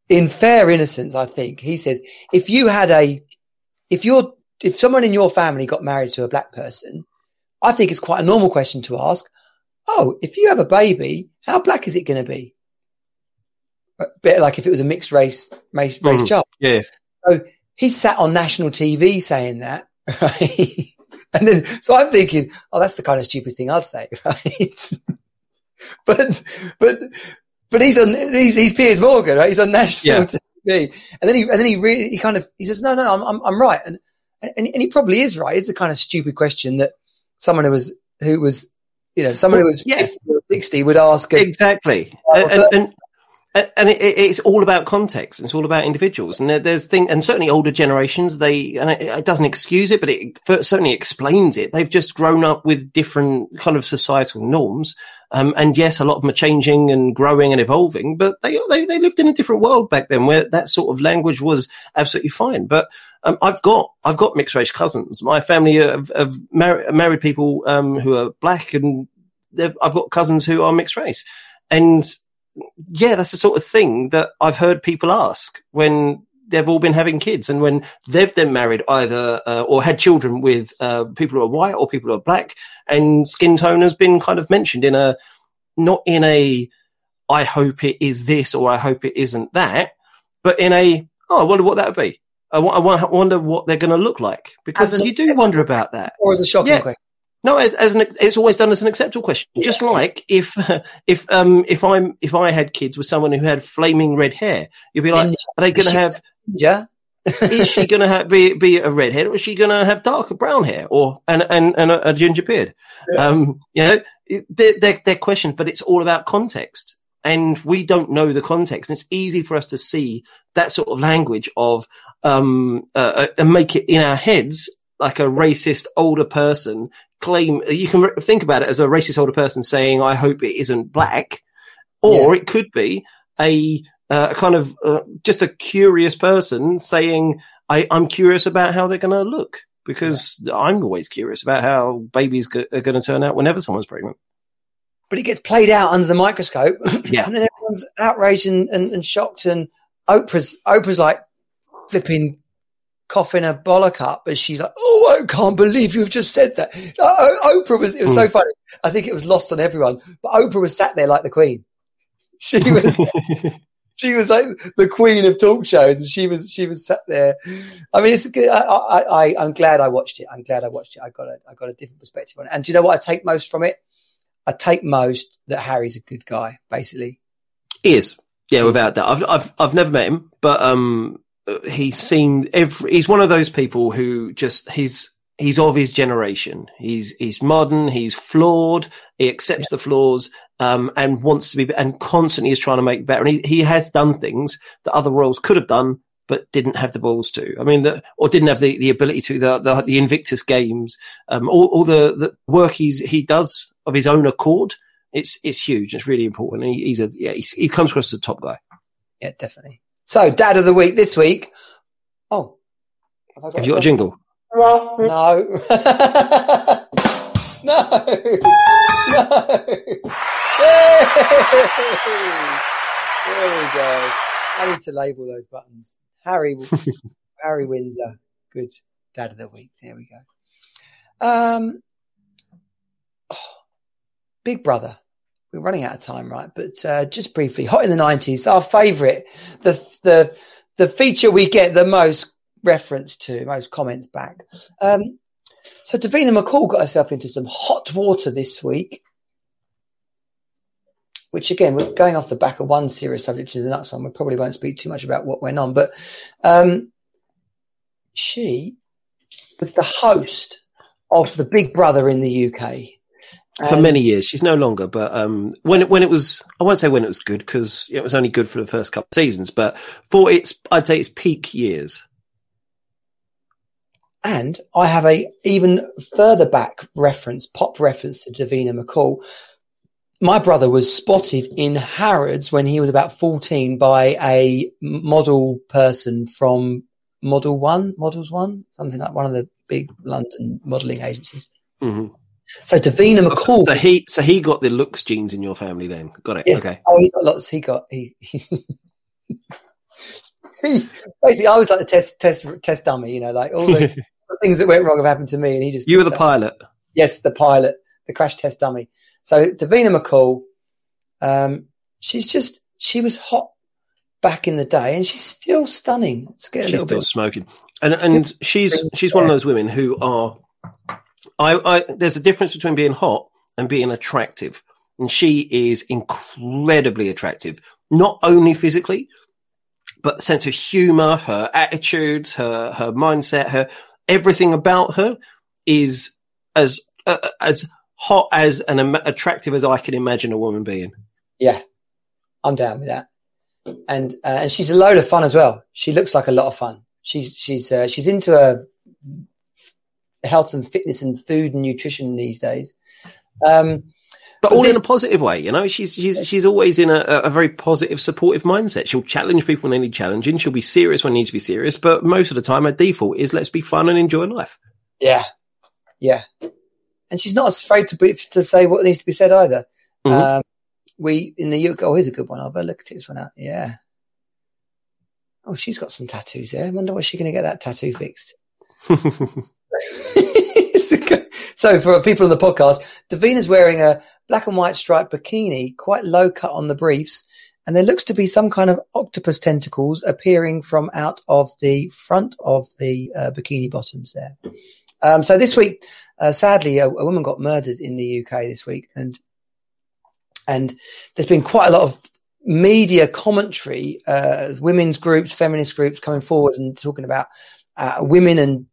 in fair innocence, I think he says, if someone in your family got married to a black person, I think it's quite a normal question to ask. Oh, if you have a baby, how black is it going to be? A bit like if it was a mixed race child. Yeah. So He sat on national TV saying that. Right? And then, so I'm thinking, oh, that's the kind of stupid thing I'd say, right? But he's Piers Morgan, right? He's on national TV, and then he says, no, I'm right, and he probably is right. It's the kind of stupid question that someone who was 50 or 60 would ask. Exactly, and it's all about context. It's all about individuals, and there's and certainly older generations. It doesn't excuse it, but it certainly explains it. They've just grown up with different kind of societal norms. And yes, a lot of them are changing and growing and evolving, but they lived in a different world back then where that sort of language was absolutely fine. But I've got mixed race cousins. My family of married people who are black, and I've got cousins who are mixed race. And yeah, that's the sort of thing that I've heard people ask when they've all been having kids, and when they've then married either or had children with people who are white or people who are black, and skin tone has been kind of mentioned not in a I hope it is this or I hope it isn't that, but in a, oh, I wonder what that would be. I wonder what they're going to look like, because you do wonder about that. Or as a shocking question. No, it's always done as an acceptable question. Yeah. Just like if I had kids with someone who had flaming red hair, you'd be like, are they going to have? Yeah. Is she going to be a redhead, or is she going to have darker brown hair or and a ginger beard? Yeah. They're questions, but it's all about context, and we don't know the context. And it's easy for us to see that sort of language of and make it in our heads like a racist older person claim. You can think about it as a racist older person saying, "I hope it isn't black," or it could be a kind of just a curious person saying, I'm curious about how they're going to look, because I'm always curious about how babies are going to turn out whenever someone's pregnant. But it gets played out under the microscope, and then everyone's outraged and shocked, and Oprah's like flipping coughing a bollock up, and she's like, "Oh, I can't believe you've just said that." Oprah was—it was so funny. I think it was lost on everyone, but Oprah was sat there like the queen. She was. She was like the queen of talk shows, and she was sat there. I mean, it's good. I'm glad I watched it. I got a different perspective on it. And do you know what I take most from it? I take most that Harry's a good guy, basically. He is. Yeah, without that. I've never met him, but he seemed he's one of those people who just he's of his generation. He's modern. He's flawed. He accepts the flaws. And wants to be, and constantly is trying to make better. And he has done things that other roles could have done, but didn't have the balls to. I mean, or didn't have the ability to. The Invictus Games, all the work he does of his own accord, it's huge. It's really important. And he comes across as a top guy. Yeah, definitely. So, Dad of the Week this week. Oh, have you got a jingle? No. No. Yay! There we go. I need to label those buttons. Harry Windsor, good Dad of the Week. There we go. Big Brother. We're running out of time, right? But just briefly, hot in the 90s, our favourite, the feature we get the most reference to, most comments back. So Davina McCall got herself into some hot water this week, which again, we're going off the back of one serious subject to the next one. We probably won't speak too much about what went on, but she was the host of the Big Brother in the UK. For many years. She's no longer, but when it was, I won't say when it was good, because it was only good for the first couple of seasons, but for I'd say its peak years. And I have a even further back reference, pop reference to Davina McCall. My brother was spotted in Harrods when he was about 14 by a model person from Models One, something like one of the big London modelling agencies. Mm-hmm. So Davina McCall. So he got the looks genes in your family then. Got it. Yes. Okay. Oh, he got lots. Basically, I was like the test dummy, like all the things that went wrong have happened to me, and he just. You were the pilot. Yes, the pilot, the crash test dummy. So Davina McCall, she was hot back in the day, and she's still stunning. She's still smoking. And she's one of those women who are, there's a difference between being hot and being attractive. And she is incredibly attractive, not only physically, but sense of humor, her attitudes, her mindset, her everything about her is as hot as and attractive as I can imagine a woman being. Yeah, I'm down with that. And she's a load of fun as well. She looks like a lot of fun. She's into health and fitness and food and nutrition these days. But all in a positive way, you know, she's always in a very positive, supportive mindset. She'll challenge people when they need challenging. She'll be serious when they need to be serious. But most of the time, her default is let's be fun and enjoy life. Yeah. Yeah. And she's not afraid to say what needs to be said either. Mm-hmm. We in the UK, here's a good one. I'll look at this one out. Yeah. Oh, she's got some tattoos there. I wonder where she's going to get that tattoo fixed. So for people on the podcast, Davina's wearing a black and white striped bikini, quite low cut on the briefs. And there looks to be some kind of octopus tentacles appearing from out of the front of the bikini bottoms there. So this week, sadly, a woman got murdered in the UK this week. And there's been quite a lot of media commentary, women's groups, feminist groups coming forward and talking about women and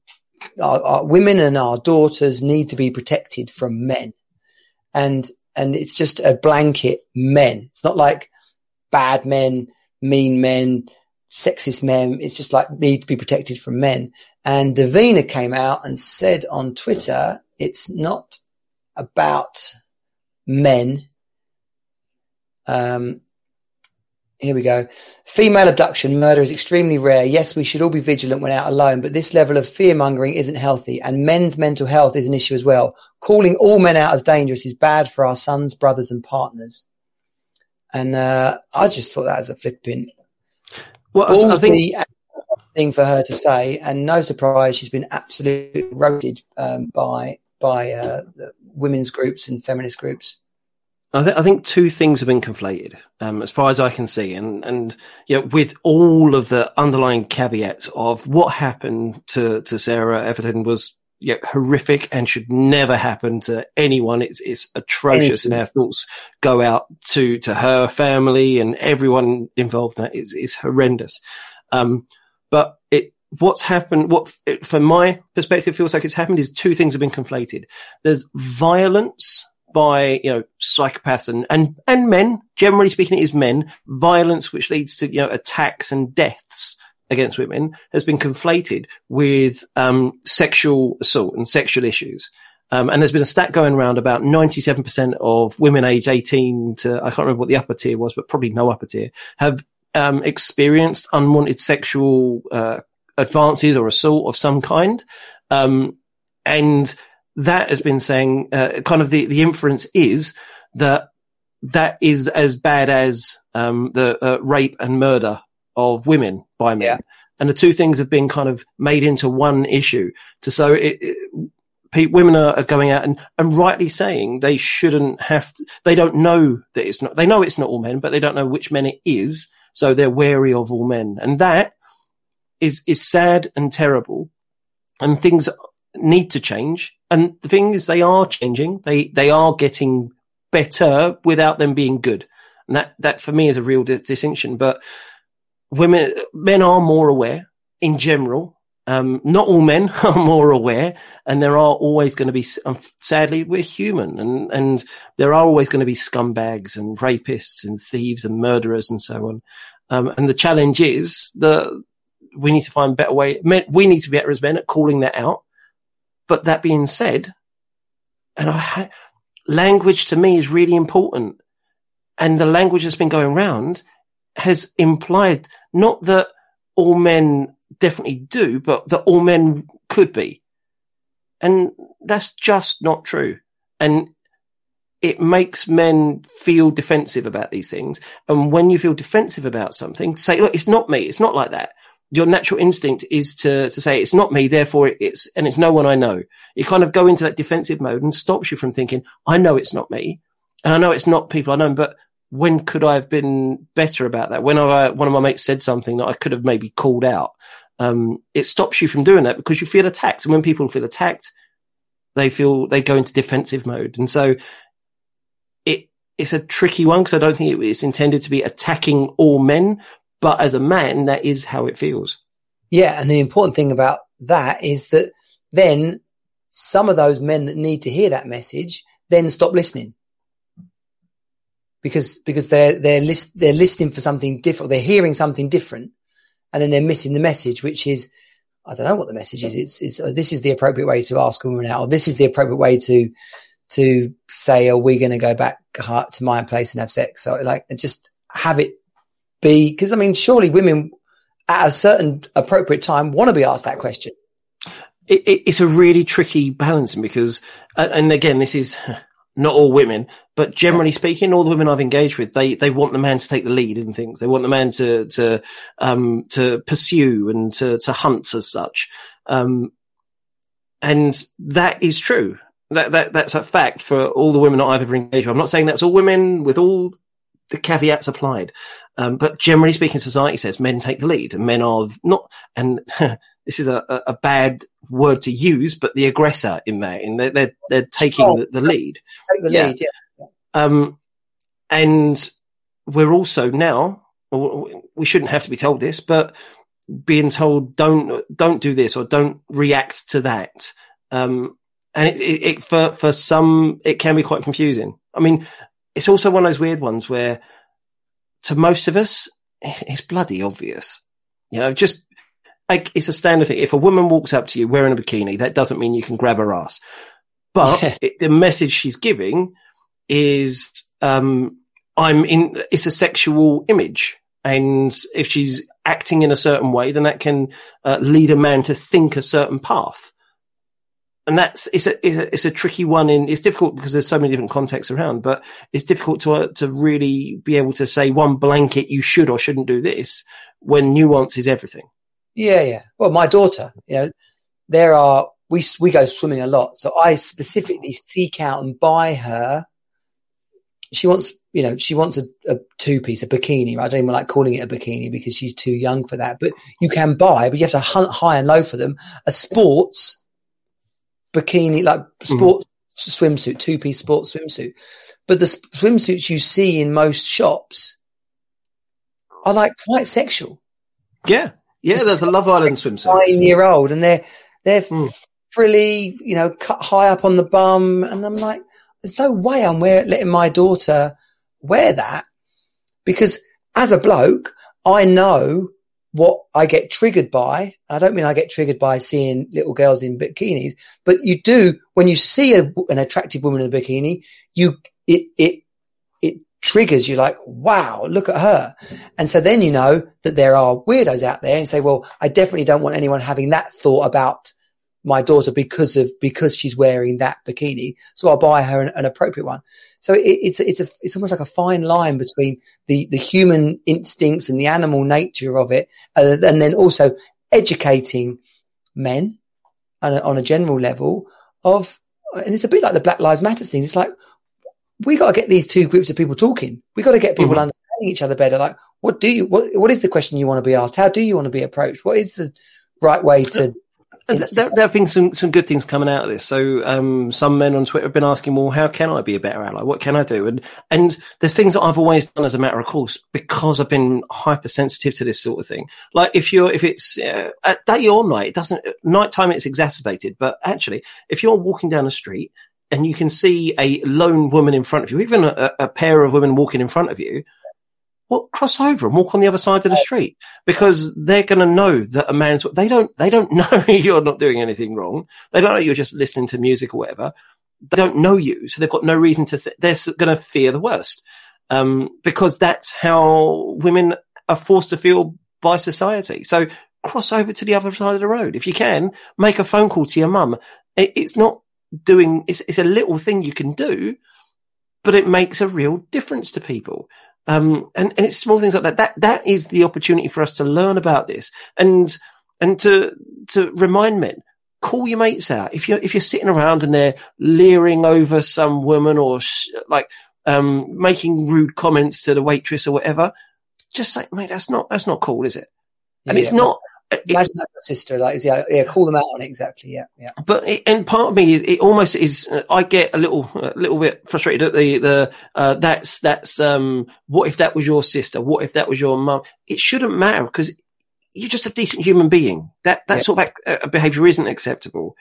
women and our daughters need to be protected from men, and it's just a blanket men. It's not like bad men, mean men, sexist men. It's just like need to be protected from men. And Davina came out and said on Twitter, it's not about men. Here we go. Female abduction murder is extremely rare. Yes, we should all be vigilant when out alone, but this level of fear mongering isn't healthy, and men's mental health is an issue as well. Calling all men out as dangerous is bad for our sons, brothers, and partners. And I just thought that was a flipping thing for her to say. And no surprise, she's been absolutely roasted by the women's groups and feminist groups. I think two things have been conflated, as far as I can see. And you know, with all of the underlying caveats of what happened to Sarah Everdeen was horrific and should never happen to anyone. It's atrocious. And our thoughts go out to her family and everyone involved in that. It's horrendous. But what's happened, from my perspective feels like it's happened is two things have been conflated. There's violence by, psychopaths and men, generally speaking, it is men, violence, which leads to, attacks and deaths against women has been conflated with, sexual assault and sexual issues. And there's been a stat going around about 97% of women aged 18 to, I can't remember what the upper tier was, but probably no upper tier have, experienced unwanted sexual, advances or assault of some kind. And that has been saying, kind of the inference is that is as bad as, the rape and murder of women by men. Yeah. And the two things have been kind of made into one issue. So women are going out and rightly saying they shouldn't have to, they don't know that it's not, they know it's not all men, but they don't know which men it is. So they're wary of all men. And that is sad and terrible. And things need to change, and the thing is they are changing, they are getting better without them being good, and that for me is a real distinction. But men are more aware in general. Not all men are more aware, and there are always going to be, sadly we're human, and there are always going to be scumbags and rapists and thieves and murderers and so on, and the challenge is that we need to find better way, we need to be better as men at calling that out. But that being said, and language to me is really important. And the language that's been going around has implied not that all men definitely do, but that all men could be. And that's just not true. And it makes men feel defensive about these things. And when you feel defensive about something, say, look, it's not me. It's not like that. Your natural instinct is to say, it's not me, therefore it's no one I know. You kind of go into that defensive mode and stops you from thinking, I know it's not me, and I know it's not people I know, but when could I have been better about that? When one of my mates said something that I could have maybe called out, it stops you from doing that because you feel attacked. And when people feel attacked, they go into defensive mode. And so it's a tricky one because I don't think it's intended to be attacking all men, but as a man, that is how it feels. Yeah. And the important thing about that is that then some of those men that need to hear that message then stop listening because they're listening for something different. They're hearing something different and then they're missing the message, which is, I don't know what the message is. It's this is the appropriate way to ask a woman out, or this is the appropriate way to say, are we going to go back to my place and have sex? So like, just have it be, because I mean, surely women at a certain appropriate time want to be asked that question. It's a really tricky balancing because, and again, this is not all women, but generally speaking, all the women I've engaged with, they want the man to take the lead in things. They want the man to pursue and to hunt as such. And that is true. That's a fact for all the women that I've ever engaged with. I'm not saying that's all women with all the caveats applied. But generally speaking, society says men take the lead and men are not, and this is a bad word to use, but the aggressor in that, and they're taking the lead. Take the lead, yeah. And we're also now, we shouldn't have to be told this, but being told don't do this or don't react to that. And it for some, it can be quite confusing. I mean, it's also one of those weird ones where to most of us, it's bloody obvious. You know, just like it's a standard thing. If a woman walks up to you wearing a bikini, that doesn't mean you can grab her ass. But the message she's giving is, it's a sexual image. And if she's acting in a certain way, then that can lead a man to think a certain path. And it's a tricky one, and it's difficult because there's so many different contexts around, but it's difficult to really be able to say one blanket, you should or shouldn't do this, when nuance is everything. Yeah. Yeah. Well, my daughter, you know, we go swimming a lot. So I specifically seek out and buy her. She wants a two-piece, a bikini. Right? I don't even like calling it a bikini because she's too young for that, but you can buy, but you have to hunt high and low for them. A sports bikini, like sports swimsuit, two-piece sports swimsuit. But the swimsuits you see in most shops are like quite sexual. Yeah. Yeah, there's a Love Island swimsuit. 9-year-old, and they're frilly, you know, cut high up on the bum. And I'm like, there's no way I'm letting my daughter wear that, because as a bloke, I know what I get triggered by. And I don't mean I get triggered by seeing little girls in bikinis, but you do, when you see an attractive woman in a bikini, it triggers you like, wow, look at her. And so then you know that there are weirdos out there and say, well, I definitely don't want anyone having that thought about my daughter because she's wearing that bikini. So I'll buy her an appropriate one. So it's almost like a fine line between the human instincts and the animal nature of it. And then also educating men on a general level of, and it's a bit like the Black Lives Matter thing. It's like, we got to get these two groups of people talking. We got to get people understanding each other better. Like, what is the question you want to be asked? How do you want to be approached? What is the right way to... There have been some good things coming out of this. So some men on Twitter have been asking, well, how can I be a better ally? What can I do? And there's things that I've always done as a matter of course because I've been hypersensitive to this sort of thing. Like if it's at day or night, nighttime it's exacerbated. But actually, if you're walking down the street and you can see a lone woman in front of you, even a pair of women walking in front of you, well, cross over and walk on the other side of the street, because they're going to know that a man's, they don't know you're not doing anything wrong. They don't know you're just listening to music or whatever. They don't know you. So they've got no reason to they're going to fear the worst. Because that's how women are forced to feel by society. So cross over to the other side of the road. If you can, make a phone call to your mum. It's a little thing you can do, but it makes a real difference to people. And it's small things like that. That is the opportunity for us to learn about this and to remind men, call your mates out. If you're sitting around and they're leering over some woman or making rude comments to the waitress or whatever, just say, mate, that's not cool, is it? And yeah, it's not, Imagine that for a sister, like, yeah, call them out on it, exactly, yeah. But part of me, it almost is. I get a little bit frustrated at that's what if that was your sister? What if that was your mum? It shouldn't matter because you're just a decent human being. That sort of behaviour isn't acceptable.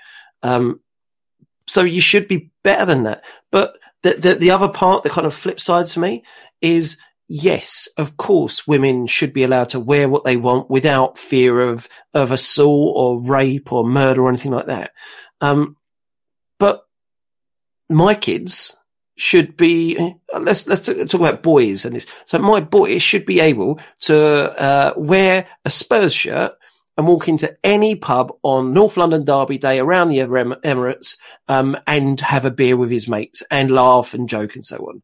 So you should be better than that. But the other part, the kind of flip side to me is. Yes, of course, women should be allowed to wear what they want without fear of assault or rape or murder or anything like that. But my kids should be, let's talk about boys and this. So my boy should be able to wear a Spurs shirt and walk into any pub on North London Derby Day around the Emirates and have a beer with his mates and laugh and joke and so on.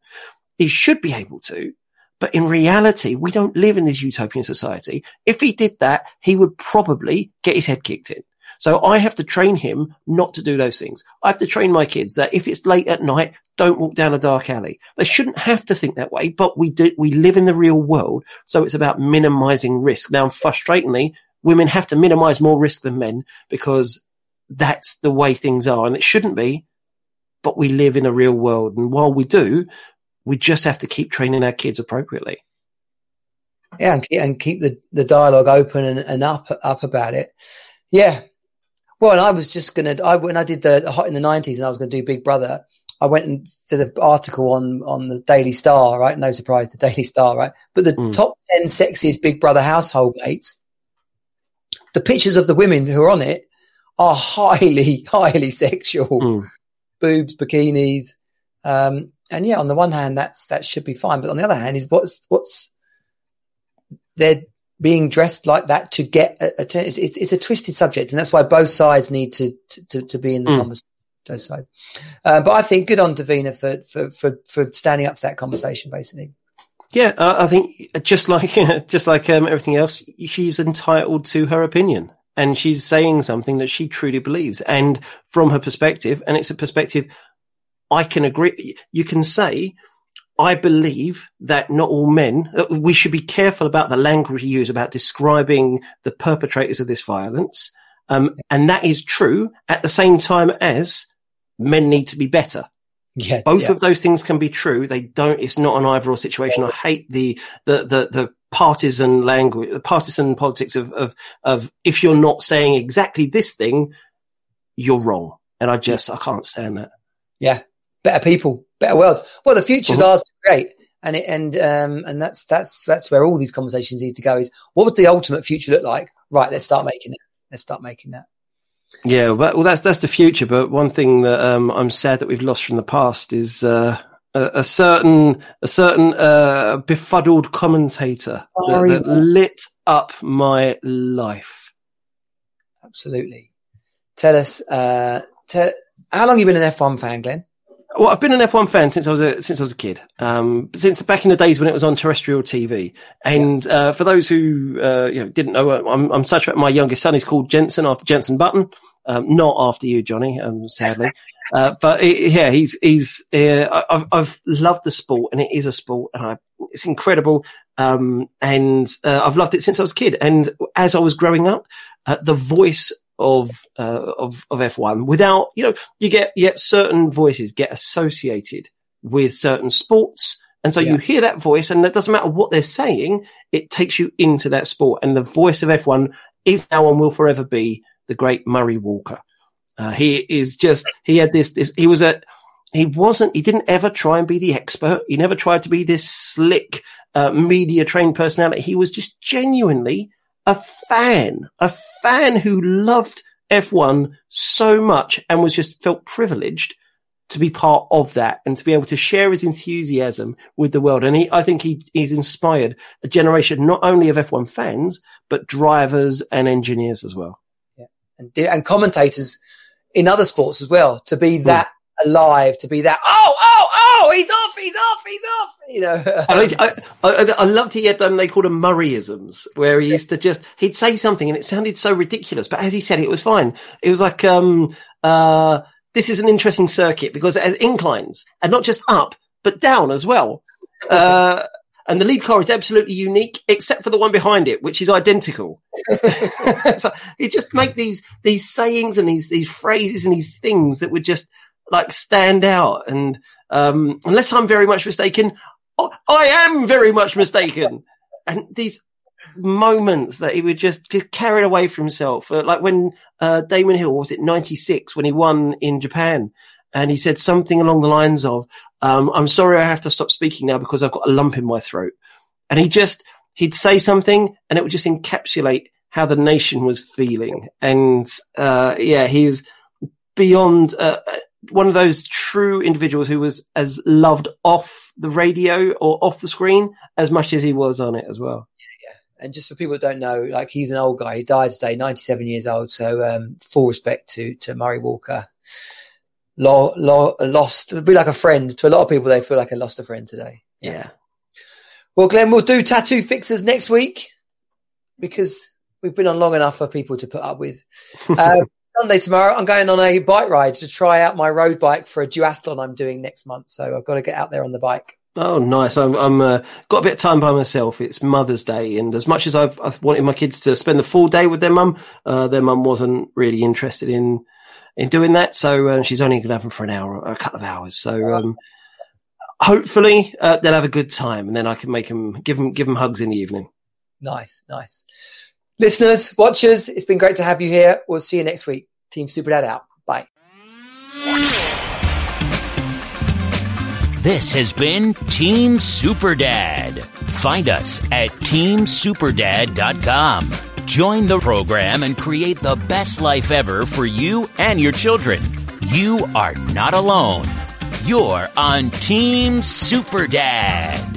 He should be able to. But in reality, we don't live in this utopian society. If he did that, he would probably get his head kicked in. So I have to train him not to do those things. I have to train my kids that if it's late at night, don't walk down a dark alley. They shouldn't have to think that way, but we do. We live in the real world, so it's about minimizing risk. Now, frustratingly, women have to minimize more risk than men because that's the way things are, and it shouldn't be, but we live in a real world. And while we do, we just have to keep training our kids appropriately. Yeah, and keep the dialogue open and up about it. Yeah. Well, and I was just going to, when I did the hot in the 90s and I was going to do Big Brother, I went and did an article on the Daily Star, right? No surprise, the Daily Star, right? But the top 10 sexiest Big Brother household mates, the pictures of the women who are on it are highly, highly sexual. Boobs, bikinis, and yeah, on the one hand, that should be fine, but on the other hand, is what's they're being dressed like that to get attention. It's a twisted subject, and that's why both sides need to be in the conversation. Both sides, but I think good on Davina for standing up to that conversation, basically. Yeah, I think just like everything else, she's entitled to her opinion. And she's saying something that she truly believes, and from her perspective, and it's a perspective. I can agree. You can say, I believe that not all men, we should be careful about the language we use about describing the perpetrators of this violence. And that is true at the same time as men need to be better. Yeah, both of those things can be true. They don't, it's not an either or situation. I hate the partisan language, the partisan politics of if you're not saying exactly this thing, you're wrong. And I can't stand that. Yeah. Better people, better world. Well, the future's ours to create, and that's where all these conversations need to go. Is what would the ultimate future look like? Right, let's start making it. Yeah, well, that's the future. But one thing that I'm sad that we've lost from the past is a certain befuddled commentator that lit up my life. Absolutely. Tell us, how long have you been an F1 fan, Glenn? Well, I've been an F1 fan since I was a kid, since back in the days when it was on terrestrial TV. And for those who didn't know, I'm such a, my youngest son is called Jensen after Jensen Button, not after you, Johnny, sadly. I've loved the sport, and it is a sport, and it's incredible. And I've loved it since I was a kid. And as I was growing up, the voice of F1 without, you get certain voices get associated with certain sports. And so you hear that voice, and it doesn't matter what they're saying. It takes you into that sport. And the voice of F1 is now and will forever be the great Murray Walker. He didn't ever try and be the expert. He never tried to be this slick, media trained personality. He was just genuinely a fan who loved F1 so much and was just felt privileged to be part of that and to be able to share his enthusiasm with the world. And I think he's inspired a generation, not only of F1 fans, but drivers and engineers as well. Yeah. And commentators in other sports as well, to be that alive, to be that, oh, he's off, you know. I loved he had them, they called them Murrayisms, where he used to just, he'd say something and it sounded so ridiculous, but as he said it, it was fine. It was like, this is an interesting circuit because it has inclines, and not just up, but down as well. And the lead car is absolutely unique, except for the one behind it, which is identical. So you just make these sayings and these phrases and these things that would just like stand out. And unless I'm very much mistaken, I am very much mistaken. And these moments that he would just get carried away from himself, like when Damon Hill, was it 96, when he won in Japan, and he said something along the lines of, I'm sorry I have to stop speaking now because I've got a lump in my throat. And he'd say something and it would just encapsulate how the nation was feeling. And he was beyond one of those true individuals who was as loved off the radio or off the screen as much as he was on it as well. And just for people that don't know, like, he's an old guy. He died today, 97 years old. So full respect to Murray Walker. Lost, it'd be like a friend. To a lot of people, they feel like I lost a friend today. Yeah. Well, Glenn, we'll do Tattoo Fixers next week because we've been on long enough for people to put up with. Sunday tomorrow, I'm going on a bike ride to try out my road bike for a duathlon I'm doing next month. So I've got to get out there on the bike. Oh, nice. I'm got a bit of time by myself. It's Mother's Day. And as much as I've wanted my kids to spend the full day with their mum wasn't really interested in doing that. So she's only going to have them for an hour or a couple of hours. So hopefully they'll have a good time and then I can make them, give them hugs in the evening. Nice. Listeners, watchers, it's been great to have you here. We'll see you next week. Team Superdad out. Bye. This has been Team Superdad. Find us at teamsuperdad.com. Join the program and create the best life ever for you and your children. You are not alone. You're on Team Superdad.